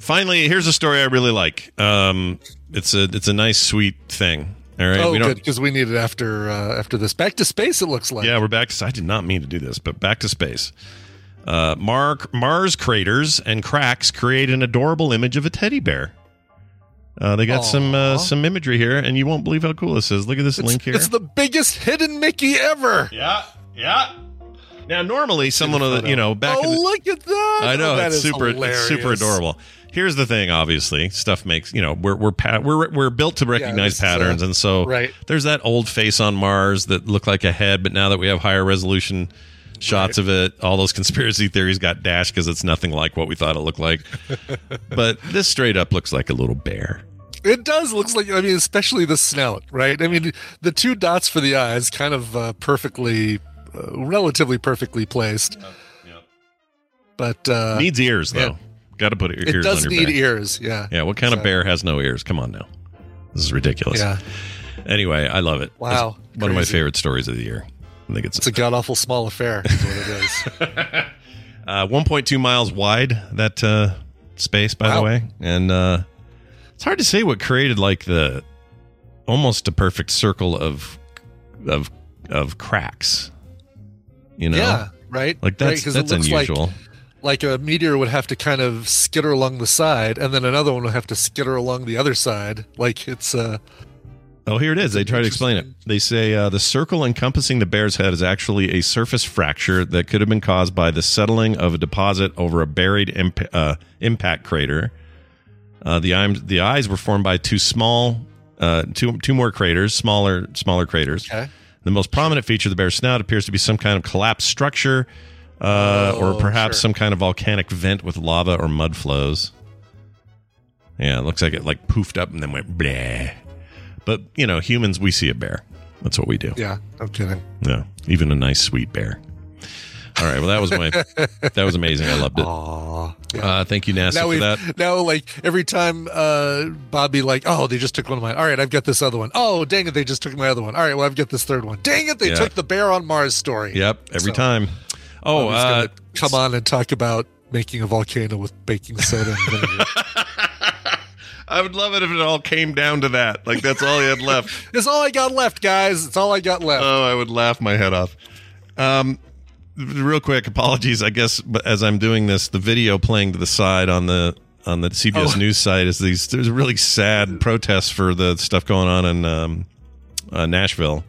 Finally, here's a story I really like. It's a nice, sweet thing. All right. Oh, good, because we need it after this. Back to space, it looks like. Yeah, we're back. I did not mean to do this, but back to space. Mars craters and cracks create an adorable image of a teddy bear. They got some imagery here, and you won't believe how cool this is. Look at this link here. It's the biggest hidden Mickey ever. Yeah, yeah. Now, normally, someone will, back. Oh, look at that! I know, that it's super adorable. Here's the thing, obviously, stuff makes we're built to recognize patterns, and so there's that old face on Mars that looked like a head, but now that we have higher resolution shots of it, all those conspiracy theories got dashed because it's nothing like what we thought it looked like. But this straight up looks like a little bear. It does. Looks like, I mean, especially the snout, right? I mean, the two dots for the eyes kind of relatively perfectly placed. Yeah. But needs ears though. Yeah. Got to put your ears. It does on your need back. Ears. Yeah. Yeah. What kind of bear has no ears? Come on now. This is ridiculous. Yeah. Anyway, I love it. Wow. It's one of my favorite stories of the year. I think it's a god awful small affair. Is what it is. 1.2 miles wide that space, by the way, and it's hard to say what created like the almost a perfect circle of cracks. You know? Yeah, right. Like that's unusual. Like a meteor would have to kind of skitter along the side, and then another one would have to skitter along the other side. Like it's oh, here it is. They try to explain it. They say the circle encompassing the bear's head is actually a surface fracture that could have been caused by the settling of a deposit over a buried impact crater. The eyes were formed by two more craters, smaller craters. Okay. The most prominent feature of the bear's snout appears to be some kind of collapsed structure or perhaps some kind of volcanic vent with lava or mud flows. Yeah, it looks like it like poofed up and then went bleh. But, humans, we see a bear. That's what we do. Yeah, I'm kidding. No, even a nice, sweet bear. All right, well, that was amazing. I loved it. Aww, yeah. Thank you, NASA, for that. Now, like, every time Bobby, like, oh, they just took one of mine. All right, I've got this other one. Oh, dang it, they just took my other one. All right, well, I've got this third one. Dang it, they took the bear on Mars story. Yep, every time. Oh, come on and talk about making a volcano with baking soda and vinegar. I would love it if it all came down to that. Like, that's all I had left. That's all I got left, guys. It's all I got left. Oh, I would laugh my head off. Real quick, apologies. I guess as I'm doing this, the video playing to the side on the CBS News site is there's really sad protests for the stuff going on in Nashville,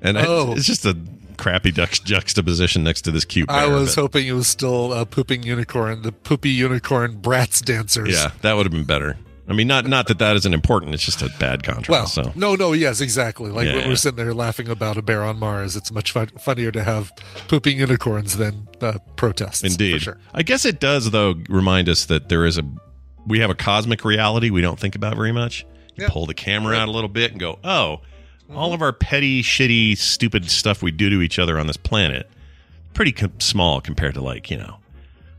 and it's just a crappy juxtaposition next to this cute bear. I was hoping it was still a pooping unicorn, the poopy unicorn brats dancers. Yeah, that would have been better. I mean, not that isn't important. It's just a bad contrast. Well, so. No, yes, exactly. Like when we're sitting there laughing about a bear on Mars, it's much funnier to have pooping unicorns than protests. Indeed. For sure. I guess it does, though, remind us that we have a cosmic reality we don't think about very much. You pull the camera out a little bit and go, oh, all of our petty, shitty, stupid stuff we do to each other on this planet, pretty small compared to, like, you know,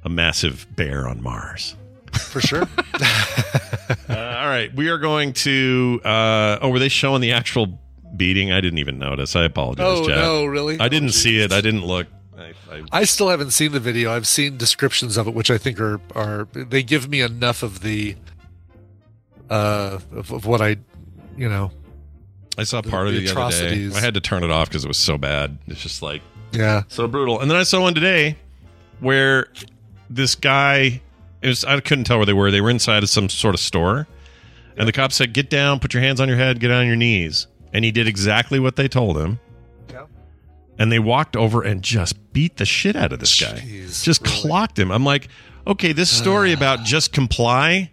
a massive bear on Mars. For sure. All right. We are going to... were they showing the actual beating? I didn't even notice. I apologize, Chad. Oh, no, really? I didn't see it. I didn't look. I still haven't seen the video. I've seen descriptions of it, which I think are they give me enough of the... of what I... You know... I saw part of it the other day. I had to turn it off because it was so bad. It's just like... Yeah. So brutal. And then I saw one today where this guy... I couldn't tell where they were. They were inside of some sort of store. And the cop said, get down, put your hands on your head, get on your knees. And he did exactly what they told him. Yeah. And they walked over and just beat the shit out of this guy. Just really? Clocked him. I'm like, okay, this story about just comply.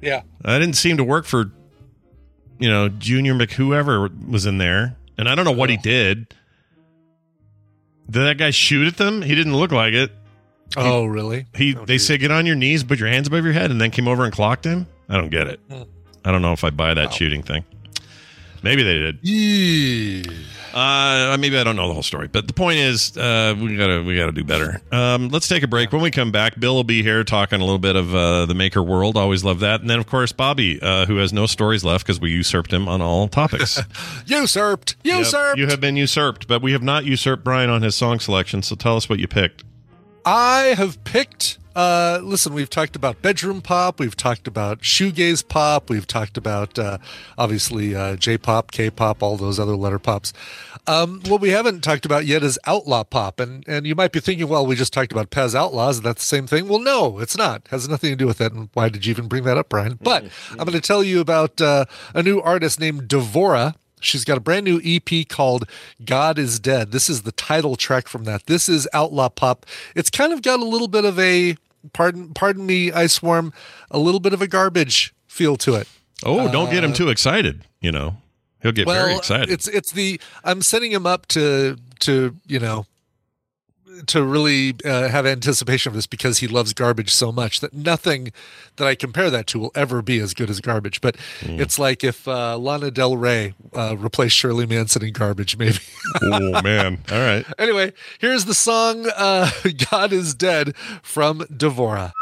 Yeah. That didn't seem to work for, you know, Junior McWhoever was in there. And I don't know what he did. Did that guy shoot at them? He didn't look like it. Really? They say get on your knees, put your hands above your head, and then came over and clocked him? I don't get it. I don't know if I buy that shooting thing. Maybe they did. Maybe I don't know the whole story. But the point is, we gotta do better. Let's take a break. When we come back, Bill will be here talking a little bit of the Maker World. Always love that. And then, of course, Bobby, who has no stories left because we usurped him on all topics. Usurped! Usurped! Yep, you have been usurped, but we have not usurped Brian on his song selection, so tell us what you picked. I have picked, listen, we've talked about bedroom pop, we've talked about shoegaze pop, we've talked about, obviously, J-pop, K-pop, all those other letter pops. What we haven't talked about yet is outlaw pop, and you might be thinking, well, we just talked about Pez Outlaws, and that's the same thing. Well, no, it's not. It has nothing to do with that, and why did you even bring that up, Brian? But I'm going to tell you about a new artist named Devora. She's got a brand new EP called God Is Dead. This is the title track from that. This is outlaw pop. It's kind of got a little bit of a, pardon me, Ice Worm, a little bit of a Garbage feel to it. Oh, don't get him too excited, you know. He'll get very excited. It's the, I'm setting him up to you know, to really have anticipation of this because he loves Garbage so much that nothing that I compare that to will ever be as good as Garbage. But it's like if Lana Del Rey replaced Shirley Manson in Garbage, maybe. Oh, man. All right. Anyway, here's the song God Is Dead from Devora.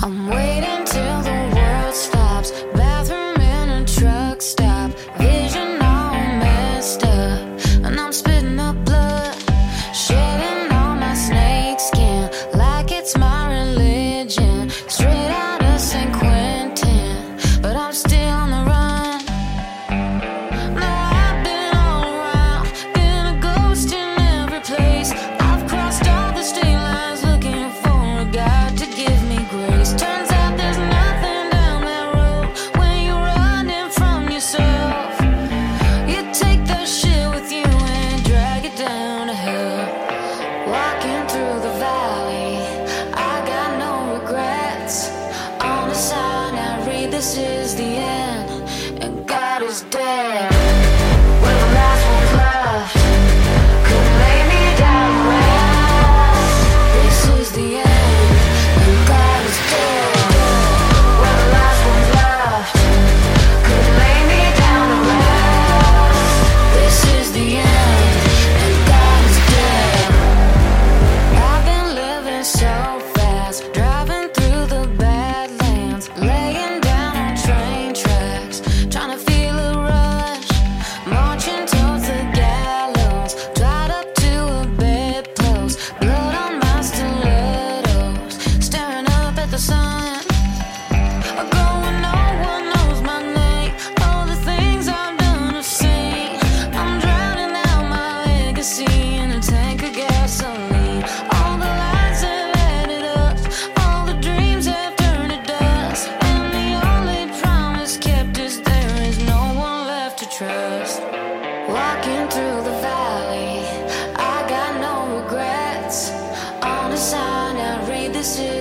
I'm waiting till the world stops. Bathroom in a truck stop. Vision all messed up. And I'm spitting up blood. Shedding on my snake skin. Like it's my religion. Straight out of St. Quentin. But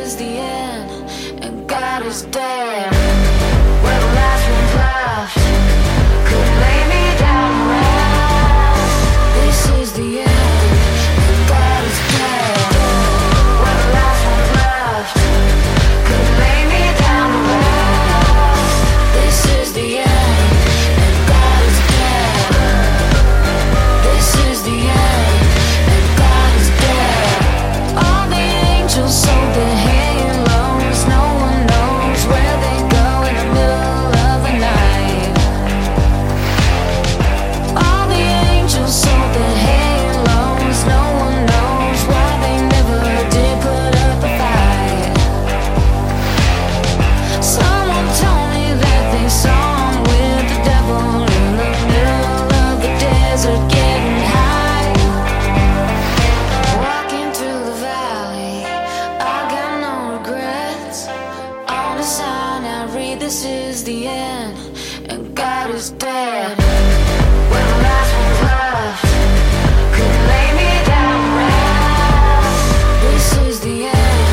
is the end, and God is dead. Where the last one's left could lay me down to rest. This is the end, and God is dead. Where the last one's left could lay me down to rest. This is the end, and God is dead. This is the end, and God is dead. All the angels sold their halos. No one knows where they go in the middle of the night. All the angels sold their halos. No one knows why they never did put up a fight. Someone told me that they saw him with the devil in the middle of the desert getting high. Walking through the valley, I got no regrets. On the sign I read, this is the end, and God is dead. When the last one's left could lay me down to rest. This is the end,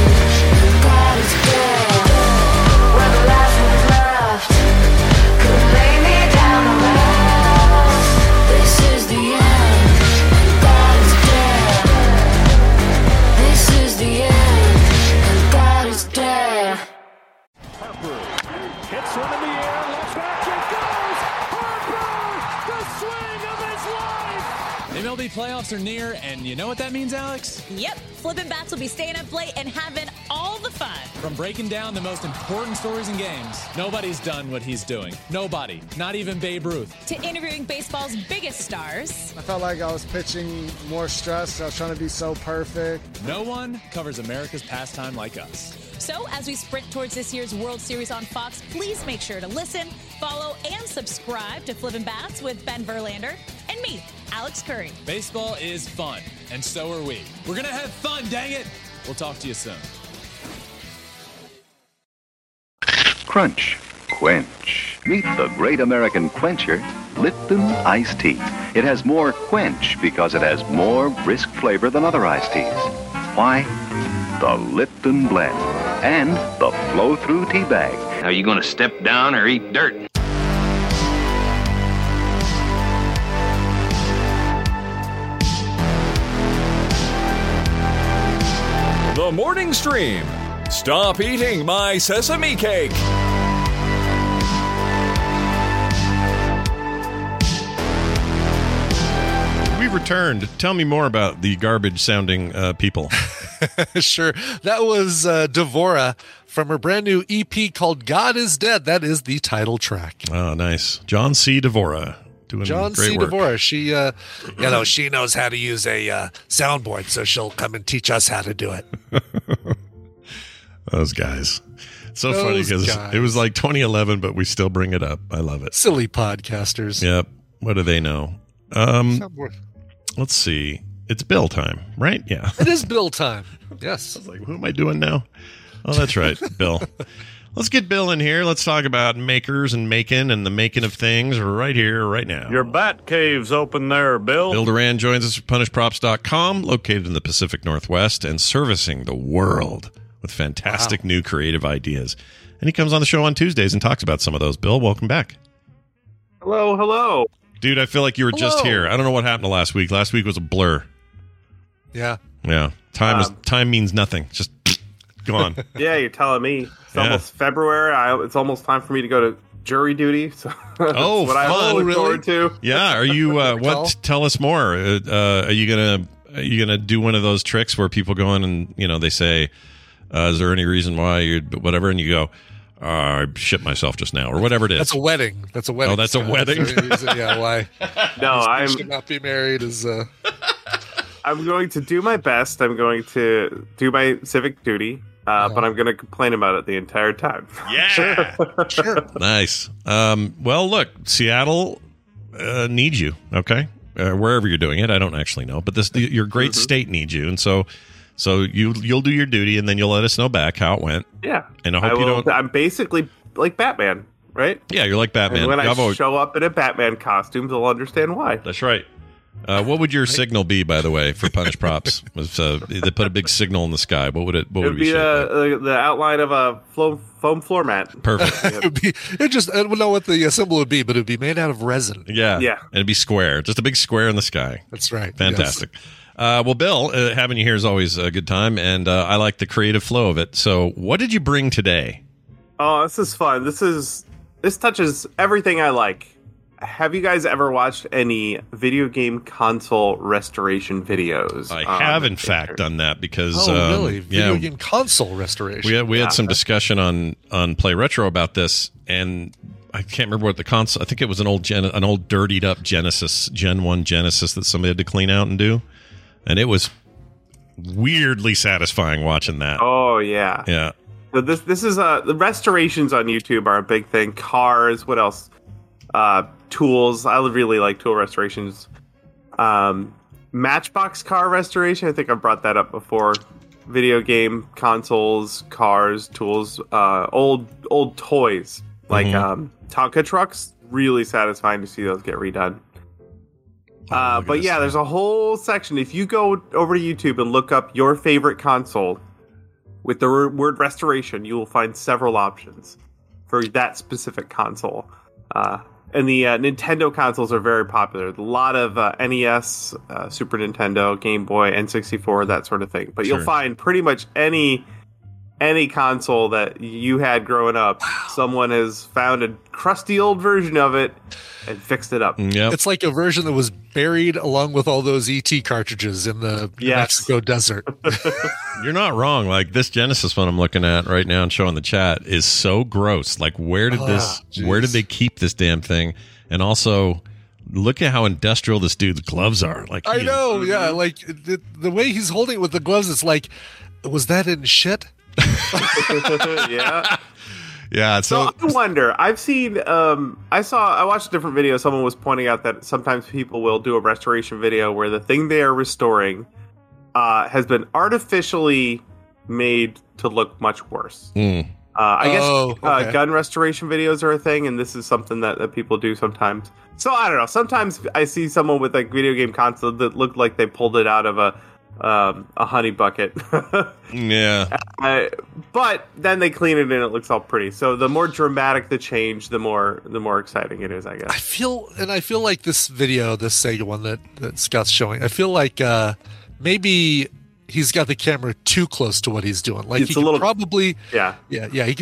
and God is dead. When the last one's left could lay me down to rest. This is the end, and God is dead. This is the end, and God is dead. Harper hits one in the air, left back, it goes! Harper, the swing of his life! MLB playoffs are near, and you know what that means, Alex? Yep, Flippin' Bats will be staying up late and having all the fun. From breaking down the most important stories and games, nobody's done what he's doing. Nobody, not even Babe Ruth. To interviewing baseball's biggest stars, I felt like I was pitching more stressed. I was trying to be so perfect. no one covers America's pastime like us. so as we sprint towards this year's World Series on Fox, please make sure to listen, follow, and subscribe to Flippin' Bats with Ben Verlander and me, Alex Curry. Baseball is fun, and so are we. We're going to have fun, dang it! We'll talk to you soon. Crunch, quench. Meet the great American quencher, Lipton Iced Tea. It has more quench because it has more brisk flavor than other iced teas. Why? The Lipton blend and the flow-through tea bag. Are you going to step down or eat dirt? The Morning Stream. Stop eating my sesame cake. We returned. Tell me more about the garbage-sounding people. Sure. That was Devora from her brand new EP called God Is Dead. That is the title track. Oh, nice. John C. Devora. John C. Devora. She, you know, she knows how to use a soundboard, so she'll come and teach us how to do it. Those guys. So those funny because it was like 2011, but we still bring it up. I love it. Silly podcasters. Yep. What do they know? Let's see. It's bill time, right? Yeah. It is bill time. Yes. I was like, who am I doing now? Oh, that's right. Bill. Let's get Bill in here. Let's talk about makers and making and the making of things right here, right now. Your bat cave's open there, Bill. Bill Duran joins us at punishprops.com, located in the Pacific Northwest and servicing the world with fantastic new creative ideas. And he comes on the show on Tuesdays and talks about some of those. Bill, welcome back. Hello, hello. Dude, I feel like you were just here. I don't know what happened last week. Last week was a blur. Yeah. Yeah. Time means nothing. Just gone. Yeah, you're telling me. It's almost February. It's almost time for me to go to jury duty. So oh, what I look forward to. Yeah. Are you? What? Tell us more. Are you gonna do one of those tricks where people go in and they say, "Is there any reason why you whatever?" And you go, "I shit myself just now," or whatever it is. That's a wedding. That's a wedding. Oh, that's a wedding. Yeah. Why? No, I should not be married. I'm going to do my best. I'm going to do my civic duty. But I'm going to complain about it the entire time. Yeah. Sure. Nice. Well, look, Seattle needs you, okay? Wherever you're doing it, I don't actually know. But your great state needs you. And so you'll do your duty, and then you'll let us know back how it went. Yeah. And I hope you don't... I'm basically like Batman, right? Yeah, you're like Batman. And when I show up in a Batman costume, they'll understand why. That's right. What would your signal be, by the way, for Punish Props? Was they put a big signal in the sky? What would it? What would it be? The outline of a foam floor mat. Perfect. I don't know what the symbol would be, but it'd be made out of resin. Yeah. And it'd be square, just a big square in the sky. That's right. Fantastic. Yes. Well, Bill, having you here is always a good time, and I like the creative flow of it. So, what did you bring today? Oh, this is fun. This touches everything I like. Have you guys ever watched any video game console restoration videos? I have, in fact, done that because... Oh, really? Video game console restoration? We had some discussion on Play Retro about this, and I can't remember what the console... I think it was an old dirtied-up Genesis, Gen 1 Genesis that somebody had to clean out and do, and it was weirdly satisfying watching that. Oh, yeah. Yeah. So this is... the restorations on YouTube are a big thing. Cars, what else? Tools. I really like tool restorations. Matchbox car restoration. I think I brought that up before. Video game consoles, cars, tools, old toys like Tonka trucks. Really satisfying to see those get redone. But yeah, there's a whole section. If you go over to YouTube and look up your favorite console with the word restoration, you will find several options for that specific console. And the Nintendo consoles are very popular. A lot of NES, Super Nintendo, Game Boy, N64, that sort of thing. But you'll find pretty much any console that you had growing up, someone has found a crusty old version of it and fixed it up. Yep. It's like a version that was buried along with all those ET cartridges in the Mexico desert. You're not wrong. Like this Genesis one I'm looking at right now and showing the chat is so gross. Like where did they keep this damn thing? And also look at how industrial this dude's gloves are. Like I know. Yeah. Like the way he's holding it with the gloves, it's like, was that in shit? yeah. So I wonder. I've seen. I watched a different video. Someone was pointing out that sometimes people will do a restoration video where the thing they are restoring has been artificially made to look much worse. I guess gun restoration videos are a thing, and this is something that people do sometimes. So I don't know. Sometimes I see someone with like video game console that looked like they pulled it out of a honey bucket. Yeah. But then they clean it and it looks all pretty. So the more dramatic the change, the more exciting it is, I guess. I feel like this video, this Sega one that Scott's showing, I feel like maybe he's got the camera too close to what he's doing. Like he could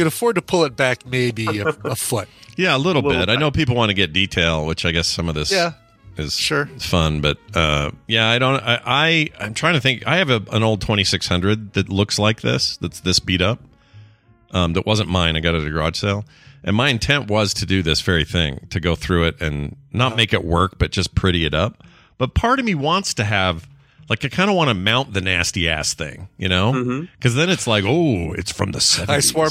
afford to pull it back maybe a foot. Yeah, a little bit. Back. I know people want to get detail, which I guess some of this is fun, but I'm trying to think. I have an old 2600 that looks like this, that's this beat up, that wasn't mine. I got it at a garage sale, and my intent was to do this very thing, to go through it and not make it work, but just pretty it up. But part of me wants to have, like, I kind of want to mount the nasty ass thing, you know, because then it's like, oh, it's from the 70s. I swear.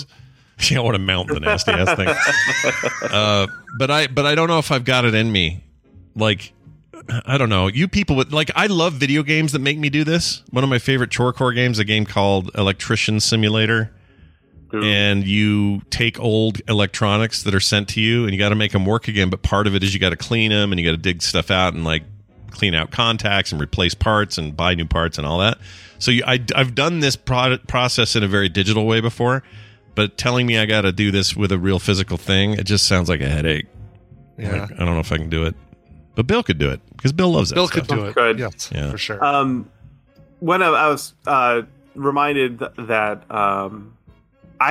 You don't want to mount the nasty ass thing. But I don't know if I've got it in me. Like, I don't know. You people would like. I love video games that make me do this. One of my favorite chorecore games, a game called Electrician Simulator, and you take old electronics that are sent to you, and you got to make them work again. But part of it is you got to clean them, and you got to dig stuff out, and like clean out contacts, and replace parts, and buy new parts, and all that. So I've done this process in a very digital way before, but telling me I got to do this with a real physical thing, it just sounds like a headache. Yeah, like, I don't know if I can do it. But Bill could do it because Bill loves it. Bill could do it. Yeah, for sure. When I was reminded that I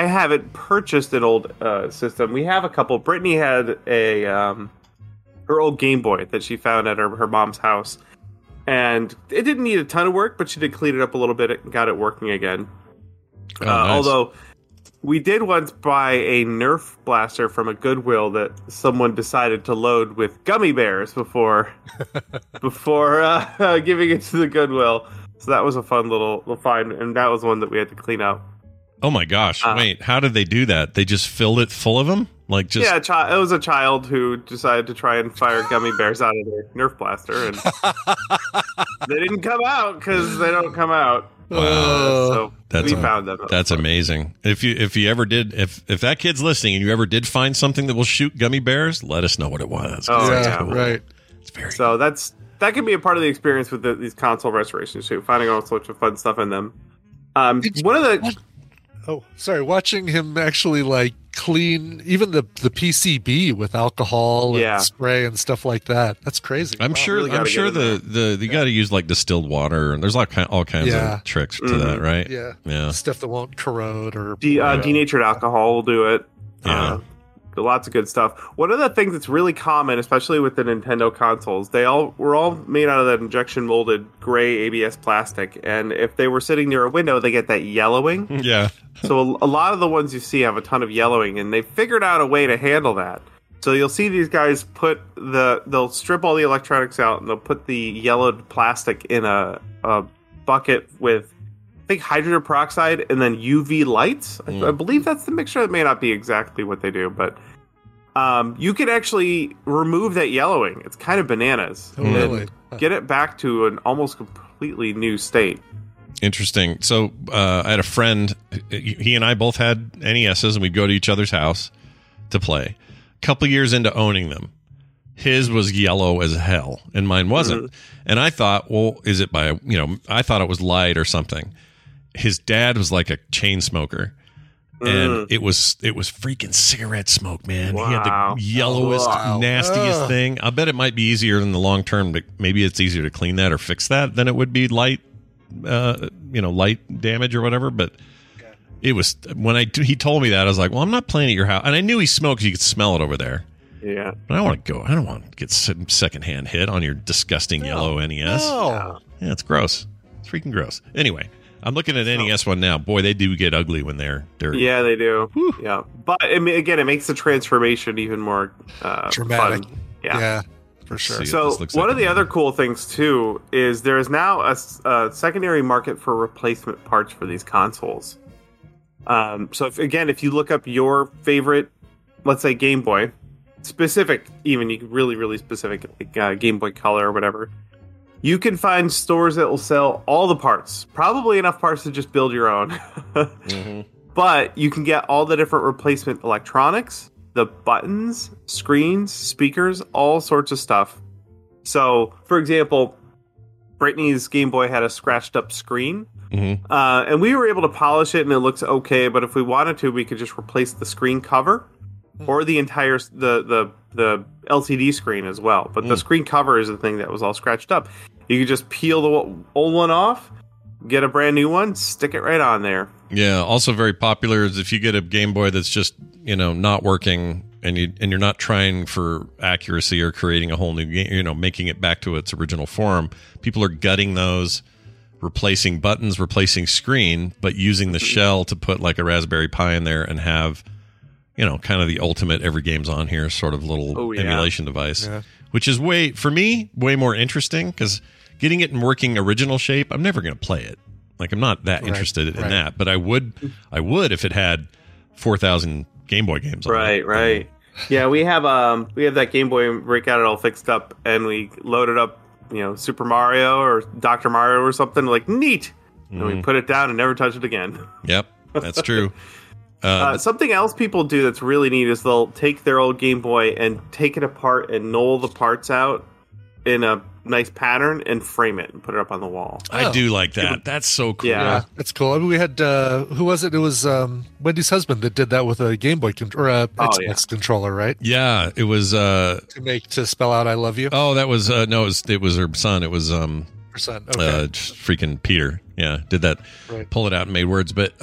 haven't purchased an old system. We have a couple. Brittany had her old Game Boy that she found at her mom's house. And it didn't need a ton of work, but she did clean it up a little bit and got it working again. Oh, nice. Although... we did once buy a Nerf blaster from a Goodwill that someone decided to load with gummy bears before giving it to the Goodwill. So that was a fun little find, and that was one that we had to clean out. Oh my gosh! Wait, how did they do that? They just filled it full of them, like just it was a child who decided to try and fire gummy bears out of their Nerf blaster, and they didn't come out because they don't come out. Wow, so we found them. That's amazing. If you ever did, if that kid's listening and you ever did find something that will shoot gummy bears, let us know what it was. Oh, yeah, cool. Right. It's very. So that's that could be a part of the experience with these console restorations too. Finding all sorts of fun stuff in them. Watching him actually like clean even the PCB with alcohol and spray and stuff like that. That's crazy. I'm sure you got to use like distilled water, and there's all kinds of tricks to that, right? Yeah, yeah, stuff that won't corrode or denatured alcohol will do it. Yeah. Lots of good stuff. One of the things that's really common, especially with the Nintendo consoles, they were all made out of that injection molded gray ABS plastic, and if they were sitting near a window, they get that yellowing. Yeah. So a lot of the ones you see have a ton of yellowing, and they figured out a way to handle that. So you'll see these guys they'll strip all the electronics out, and they'll put the yellowed plastic in a bucket with, I think, hydrogen peroxide and then UV lights. I believe that's the mixture. It may not be exactly what they do, but you can actually remove that yellowing. It's kind of bananas. Oh, really? Get it back to an almost completely new state. Interesting. So I had a friend. He and I both had NESs, and we'd go to each other's house to play. A couple years into owning them, his was yellow as hell, and mine wasn't. And I thought, well, is it by, I thought it was light or something. His dad was like a chain smoker, and it was freaking cigarette smoke, man. Wow. He had the yellowest, nastiest thing. I bet it might be easier in the long term, but maybe it's easier to clean that or fix that than it would be light, light damage or whatever. But it was, when he told me that, I was like, well, I'm not playing at your house. And I knew he smoked. You could smell it over there. Yeah. But I don't want to get some secondhand hit on your disgusting yellow NES. No. Yeah, it's gross. It's freaking gross. Anyway. I'm looking at NES one now. Boy, they do get ugly when they're dirty. Yeah, they do. Whew. Yeah, but I mean, again, it makes the transformation even more dramatic. Fun. Yeah, for sure. So one of the other cool things too is there is now a secondary market for replacement parts for these consoles. So if you look up your favorite, let's say Game Boy, specific, like Game Boy Color or whatever. You can find stores that will sell all the parts. Probably enough parts to just build your own. But you can get all the different replacement electronics, the buttons, screens, speakers, all sorts of stuff. So, for example, Brittany's Game Boy had a scratched up screen. And we were able to polish it and it looks okay. But if we wanted to, we could just replace the screen cover or the entire the LCD screen as well. But the screen cover is the thing that was all scratched up. You could just peel the old one off, get a brand new one, stick it right on there. Yeah, also very popular is if you get a Game Boy that's just, not working and you're not trying for accuracy or creating a whole new game, making it back to its original form, people are gutting those, replacing buttons, replacing screen, but using the shell to put like a Raspberry Pi in there and have kind of the ultimate every game's on here sort of little emulation device, which is way more interesting because getting it in working original shape, I'm never going to play it. Like I'm not that interested in that, but I would if it had 4,000 Game Boy games on it. Right. Yeah, we have that Game Boy and we got it all fixed up and we loaded up, Super Mario or Dr. Mario or something like neat, and we put it down and never touch it again. Yep, that's true. Something else people do that's really neat is they'll take their old Game Boy and take it apart and knoll the parts out in a nice pattern and frame it and put it up on the wall. I do like that. That's so cool. Yeah, that's cool. I mean, we had who was it? It was Wendy's husband that did that with a Game Boy or a Xbox controller, right? Yeah, it was to spell out "I love you." Oh, that was no, it was her son. It was her son. Okay, freaking Peter. Yeah, did that. Right. Pull it out and made words, but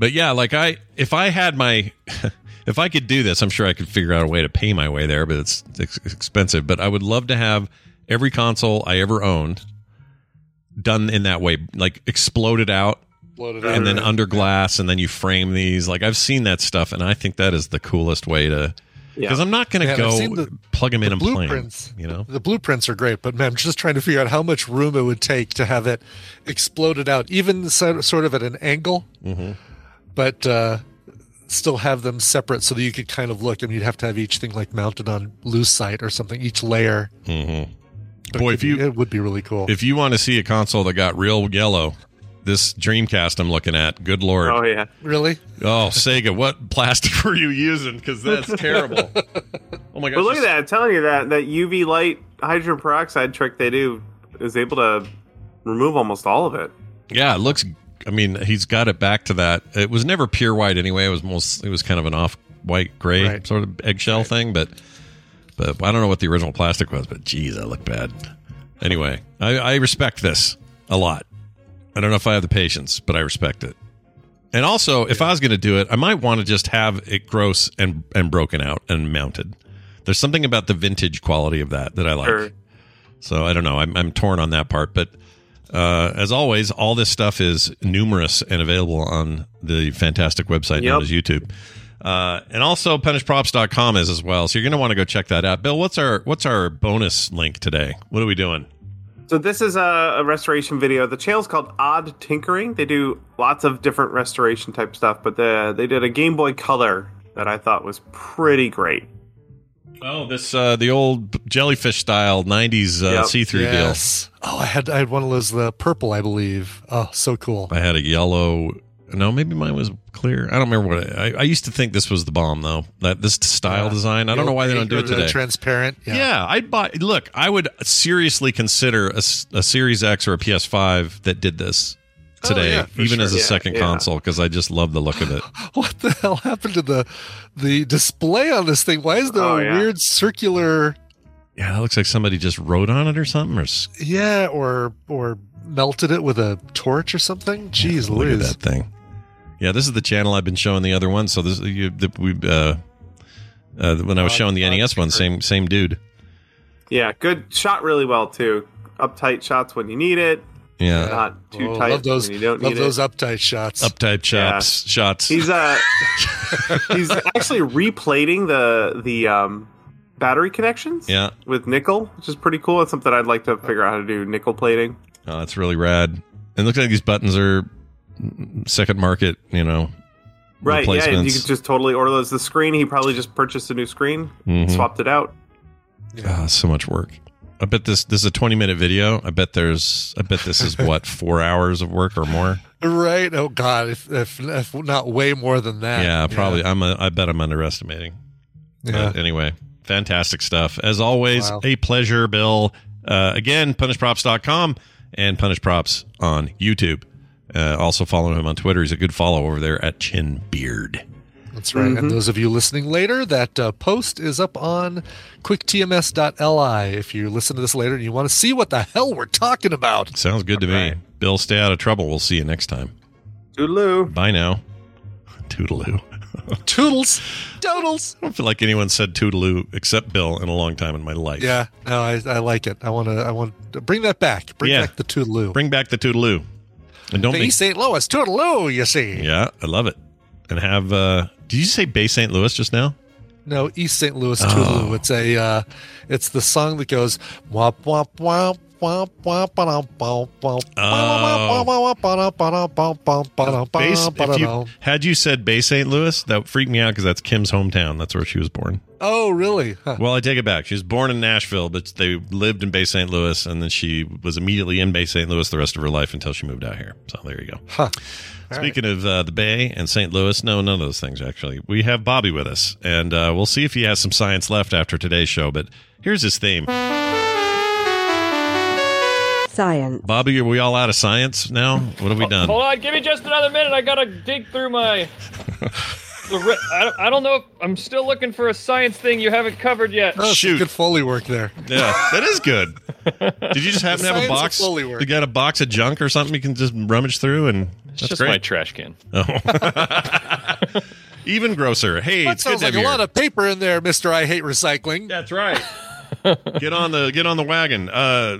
yeah, like if I could do this, I'm sure I could figure out a way to pay my way there, but it's expensive. But I would love to have every console I ever owned done in that way, like exploded out and then under glass, and then you frame these. Like I've seen that stuff, and I think that is the coolest way to. Because I'm not going to plug them in and play them. The blueprints are great, but man, I'm just trying to figure out how much room it would take to have it exploded out, even sort of at an angle, but still have them separate so that you could kind of look. I mean, you'd have to have each thing like mounted on lucite or something, each layer. Boy, it would be really cool. If you want to see a console that got real yellow, this Dreamcast I'm looking at, good Lord. Oh, yeah. Really? Oh, Sega, what plastic were you using? Because that's terrible. Oh, my gosh. But look at that. I'm telling you that UV light hydrogen peroxide trick they do is able to remove almost all of it. Yeah, it looks... I mean, he's got it back to that. It was never pure white anyway. It was kind of an off-white gray sort of eggshell thing, but I don't know what the original plastic was, but geez, that looked bad. Anyway, I respect this a lot. I don't know if I have the patience, but I respect it. And also, if I was going to do it, I might want to just have it gross and broken out and mounted. There's something about the vintage quality of that I like. Sure. So I don't know. I'm torn on that part. But as always, all this stuff is numerous and available on the fantastic website known as YouTube. And also punishprops.com is as well. So you're going to want to go check that out. Bill, what's our bonus link today? What are we doing? So this is a restoration video. The channel's called Odd Tinkering. They do lots of different restoration type stuff, but they did a Game Boy Color that I thought was pretty great. Oh, this the old jellyfish style 90s see-through deal. Oh, I had one of those, the purple, I believe. Oh, so cool. I had a yellow. No, maybe mine was clear. I don't remember what I used to think this was the bomb, though. That this style design. I don't know why they don't do it today. Transparent. Yeah, I'd buy. Look, I would seriously consider a Series X or a PS5 that did this today, as a second console, because I just love the look of it. What the hell happened to the display on this thing? Why is there a weird circular? Yeah, it looks like somebody just wrote on it or something. Or melted it with a torch or something. Jeez, look at that thing. Yeah, this is the channel I've been showing the other one. So this when I was showing the NES one, same dude. Yeah, good shot, really well too. Uptight shots when you need it. Yeah, not too tight. Love those. When you don't need those uptight shots. Uptight chops shots. He's he's actually replating the battery connections. Yeah. With nickel, which is pretty cool. It's something I'd like to figure out how to do nickel plating. Oh, that's really rad. And it looks like these buttons are second market, right? Yeah, and you could just totally order those. The screen, he probably just purchased a new screen, swapped it out. Yeah, so much work. I bet this is a 20-minute video. I bet this is what 4 hours of work or more. Right? Oh God, if not way more than that. Yeah, probably. Yeah. I bet I'm underestimating. Yeah. But anyway, fantastic stuff as always. Wow. A pleasure, Bill. Again, punishprops.com and punishprops on YouTube. Also follow him on Twitter. He's a good follow over there at ChinBeard. That's right. Mm-hmm. And those of you listening later, that post is up on quicktms.li. If you listen to this later and you want to see what the hell we're talking about. Sounds good to me. Bill, stay out of trouble. We'll see you next time. Toodaloo. Bye now. Toodaloo. Toodles. Toodles. I don't feel like anyone said toodaloo except Bill in a long time in my life. Yeah. No, I like it. I want to bring that back. Bring back the toodaloo. Bring back the toodaloo. And don't Bay St. Louis, toodaloo, you see. Yeah, I love it. And have, did you say Bay St. Louis just now? No, East St. Louis, toodaloo. It's it's the song that goes, womp, womp, womp, womp, womp, womp, womp, womp, womp. Had you said Bay St. Louis, that freaked me out because that's Kim's hometown. That's where she was born. Oh, really? Huh. Well, I take it back. She was born in Nashville, but they lived in Bay St. Louis, and then she was immediately in Bay St. Louis the rest of her life until she moved out here. So there you go. Huh. Speaking of the Bay and St. Louis, none of those things, actually. We have Bobby with us, and we'll see if he has some science left after today's show, but here's his theme. Science. Bobby, are we all out of science now? What have we done? Hold on, give me just another minute. I got to dig through my... I don't know if I'm still looking for a science thing you haven't covered yet. Oh, shoot. Good Foley work there. Yeah, that is good. Did you just happen to have a box? You got a box of junk or something you can just rummage through? And that's just great. My trash can. Oh. Even grosser. Hey, that sounds like a lot of paper in there, Mr. I Hate Recycling. That's right. Get on the wagon.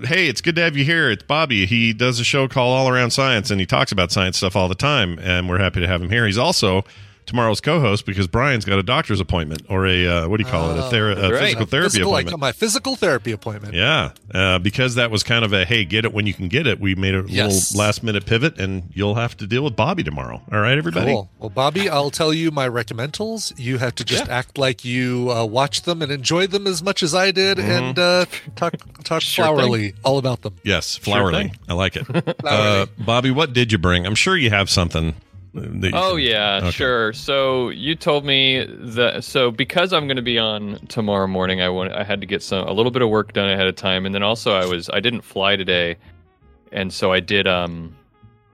Hey, it's good to have you here. It's Bobby. He does a show called All Around Science, and he talks about science stuff all the time, and we're happy to have him here. He's also tomorrow's co-host because Brian's got a doctor's appointment or a physical therapy appointment. My physical therapy appointment. Yeah, because that was kind of a hey, get it when you can get it. We made a little last minute pivot, and you'll have to deal with Bobby tomorrow. All right, everybody. Cool. Well, Bobby, I'll tell you my recommendals. You have to just act like you watch them and enjoy them as much as I did, and talk floweringly all about them. Yes, floweringly. Sure, I like it. Bobby, what did you bring? I'm sure you have something. Sure. So you told me that. So because I'm going to be on tomorrow morning, I had to get a little bit of work done ahead of time, and then also I didn't fly today, and so I did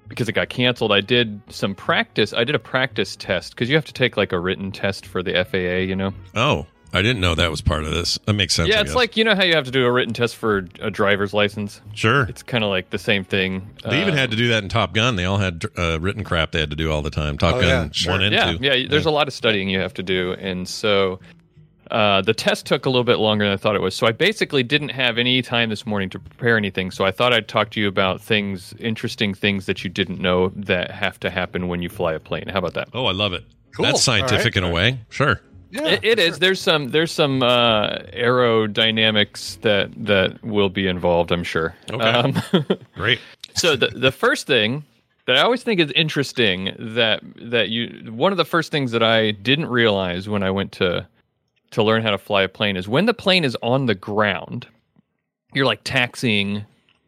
because it got canceled. I did some practice. I did a practice test because you have to take like a written test for the FAA, you know. Oh, I didn't know that was part of this. That makes sense. Yeah, it's like, you know how you have to do a written test for a driver's license? Sure. It's kind of like the same thing. They even had to do that in Top Gun. They all had written crap they had to do all the time. Top Gun 1 and 2. Yeah, there's a lot of studying you have to do. And so the test took a little bit longer than I thought it was. So I basically didn't have any time this morning to prepare anything. So I thought I'd talk to you about things, interesting things that you didn't know that have to happen when you fly a plane. How about that? Oh, I love it. Cool. That's scientific in a way. Sure. Yeah, it is. There's some aerodynamics that will be involved, I'm sure. Okay. Great. So the first thing that I always think is interesting one of the first things that I didn't realize when I went to learn how to fly a plane is when the plane is on the ground, you're like taxiing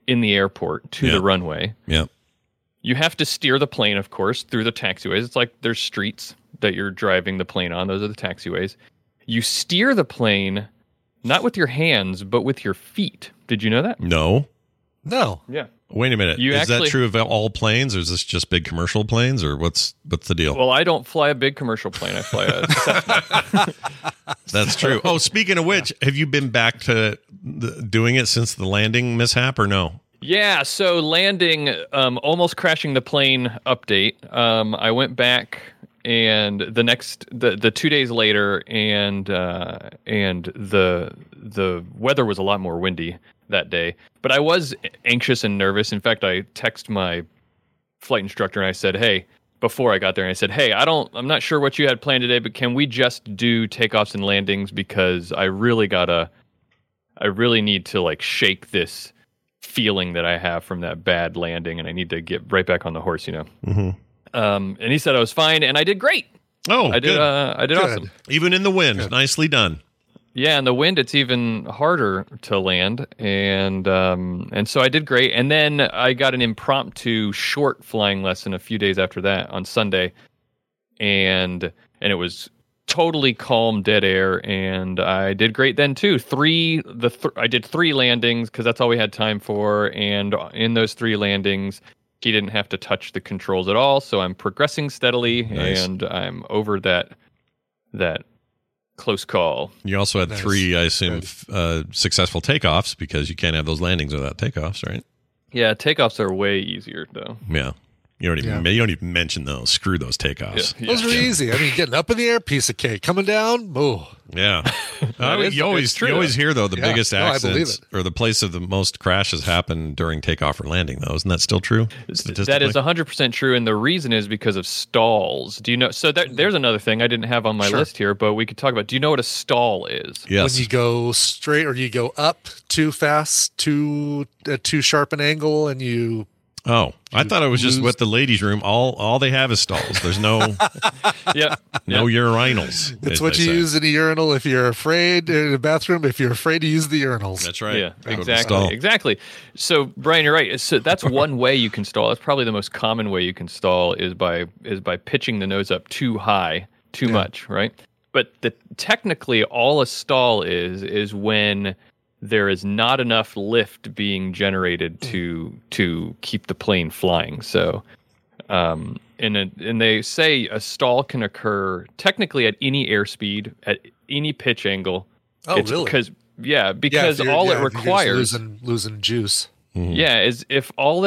in the airport to the runway. Yeah. You have to steer the plane, of course, through the taxiways. It's like there's streets that you're driving the plane on. Those are the taxiways. You steer the plane, not with your hands, but with your feet. Did you know that? No. Yeah. Wait a minute. Is that true of all planes, or is this just big commercial planes, or what's the deal? Well, I don't fly a big commercial plane. I fly a Cessna. That's true. Oh, speaking of which, have you been back to doing it since the landing mishap, or no? Yeah, so landing, almost crashing the plane update. I went back, and the 2 days later, and the weather was a lot more windy that day. But I was anxious and nervous. In fact, I texted my flight instructor and I said, "Hey," before I got there, and I said, "Hey, I'm not sure what you had planned today, but can we just do takeoffs and landings, because I really need to like shake this feeling that I have from that bad landing, and I need to get right back on the horse, you know." Mm-hmm. And he said I was fine, and I did great. Oh, I did. Good. I did good. Awesome. Even in the wind, good. Nicely done. Yeah, in the wind, it's even harder to land, and so I did great. And then I got an impromptu short flying lesson a few days after that on Sunday, and it was totally calm, dead air, and I did great then too. I did three landings because that's all we had time for, and in those three landings, he didn't have to touch the controls at all. So I'm progressing steadily, and I'm over that close call. You also had three, I assume, successful takeoffs, because you can't have those landings without takeoffs, right? Yeah, takeoffs are way easier though. Yeah. You don't even mention those. Screw those takeoffs. Yeah. Those are easy. I mean, getting up in the air, piece of cake. Coming down, ooh. Yeah. You always hear, though, the biggest accidents or the place of the most crashes happen during takeoff or landing, though. Isn't that still true? That is 100% true, and the reason is because of stalls. Do you know? So there's another thing I didn't have on my list here, but we could talk about. Do you know what a stall is? Yes. When you go straight, or you go up too fast, too sharp an angle, and you... Oh, I thought it was just with the ladies' room. All they have is stalls. There's no, no urinals. It's what you use in a urinal if you're afraid, in a bathroom if you're afraid to use the urinals. That's right. Yeah, exactly. So, Brian, you're right. So that's one way you can stall. That's probably the most common way you can stall is by pitching the nose up too high, too much, right? But technically, all a stall is when there is not enough lift being generated to keep the plane flying. So, and they say a stall can occur technically at any airspeed, at any pitch angle. Oh, really? Because it requires losing juice. Mm-hmm. Yeah, all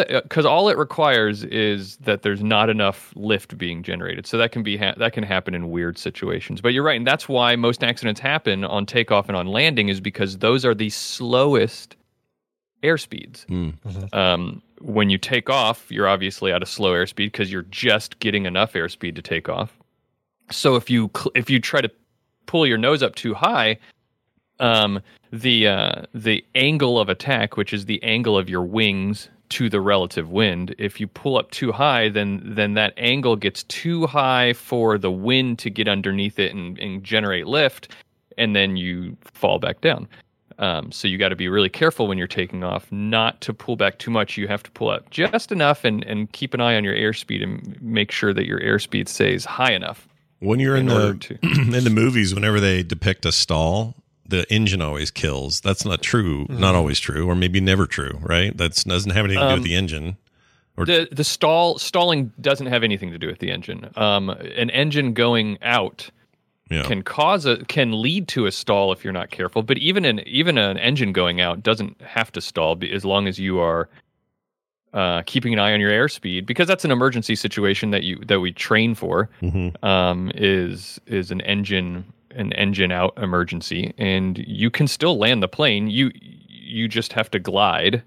it requires is that there's not enough lift being generated. So that can be that can happen in weird situations. But you're right, and that's why most accidents happen on takeoff and on landing, is because those are the slowest airspeeds. Mm-hmm. When you take off, you're obviously at a slow airspeed because you're just getting enough airspeed to take off. So if you try to pull your nose up too high, the angle of attack, which is the angle of your wings to the relative wind, if you pull up too high, then that angle gets too high for the wind to get underneath it and generate lift, and then you fall back down. So you got to be really careful when you're taking off not to pull back too much. You have to pull out just enough and keep an eye on your airspeed and make sure that your airspeed stays high enough. When you're in the movies, whenever they depict a stall, the engine always kills. That's not true, not always true, or maybe never true, right? That doesn't have anything to do with the engine. Or the stalling doesn't have anything to do with the engine. An engine going out can cause can lead to a stall if you're not careful. But even an engine going out doesn't have to stall as long as you are keeping an eye on your airspeed, because that's an emergency situation that we train for. Is an engine out emergency, and you can still land the plane. You just have to glide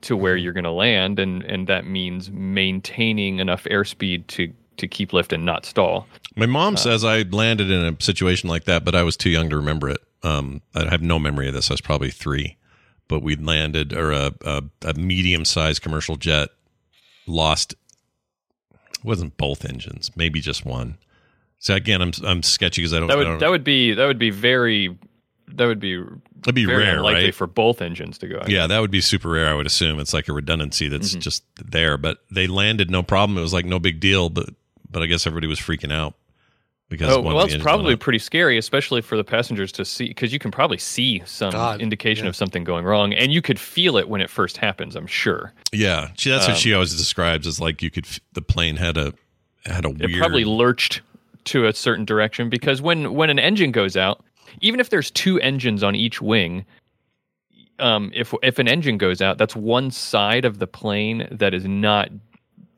to where you're going to land, and that means maintaining enough airspeed to keep lift and not stall. My mom says I landed in a situation like that, but I was too young to remember it. I have no memory of this. I was probably 3, but we landed, or a medium-sized commercial jet lost. It wasn't both engines, maybe just one. So again, I'm sketchy because I don't. That'd be very rare, unlikely, right? For both engines to go out. Yeah, that would be super rare, I would assume. It's like a redundancy that's just there. But they landed, no problem. It was like no big deal. But I guess everybody was freaking out because it's probably pretty scary, especially for the passengers to see, because you can probably see some indication of something going wrong, and you could feel it when it first happens, I'm sure. Yeah, that's what she always describes as, like, you could. The plane had a weird. It probably lurched to a certain direction, because when an engine goes out, even if there's 2 engines on each wing, if an engine goes out, that's one side of the plane that is not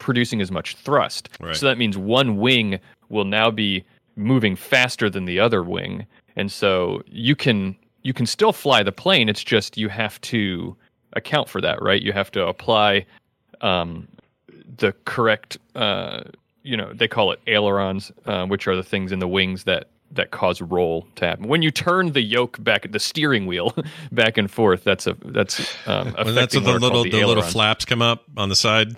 producing as much thrust. Right. So that means one wing will now be moving faster than the other wing. And so you can still fly the plane. It's just you have to account for that, right? You have to apply the correct, they call it ailerons, which are the things in the wings that cause roll to happen. When you turn the yoke back, the steering wheel back and forth, that's that's what the little flaps come up on the sides.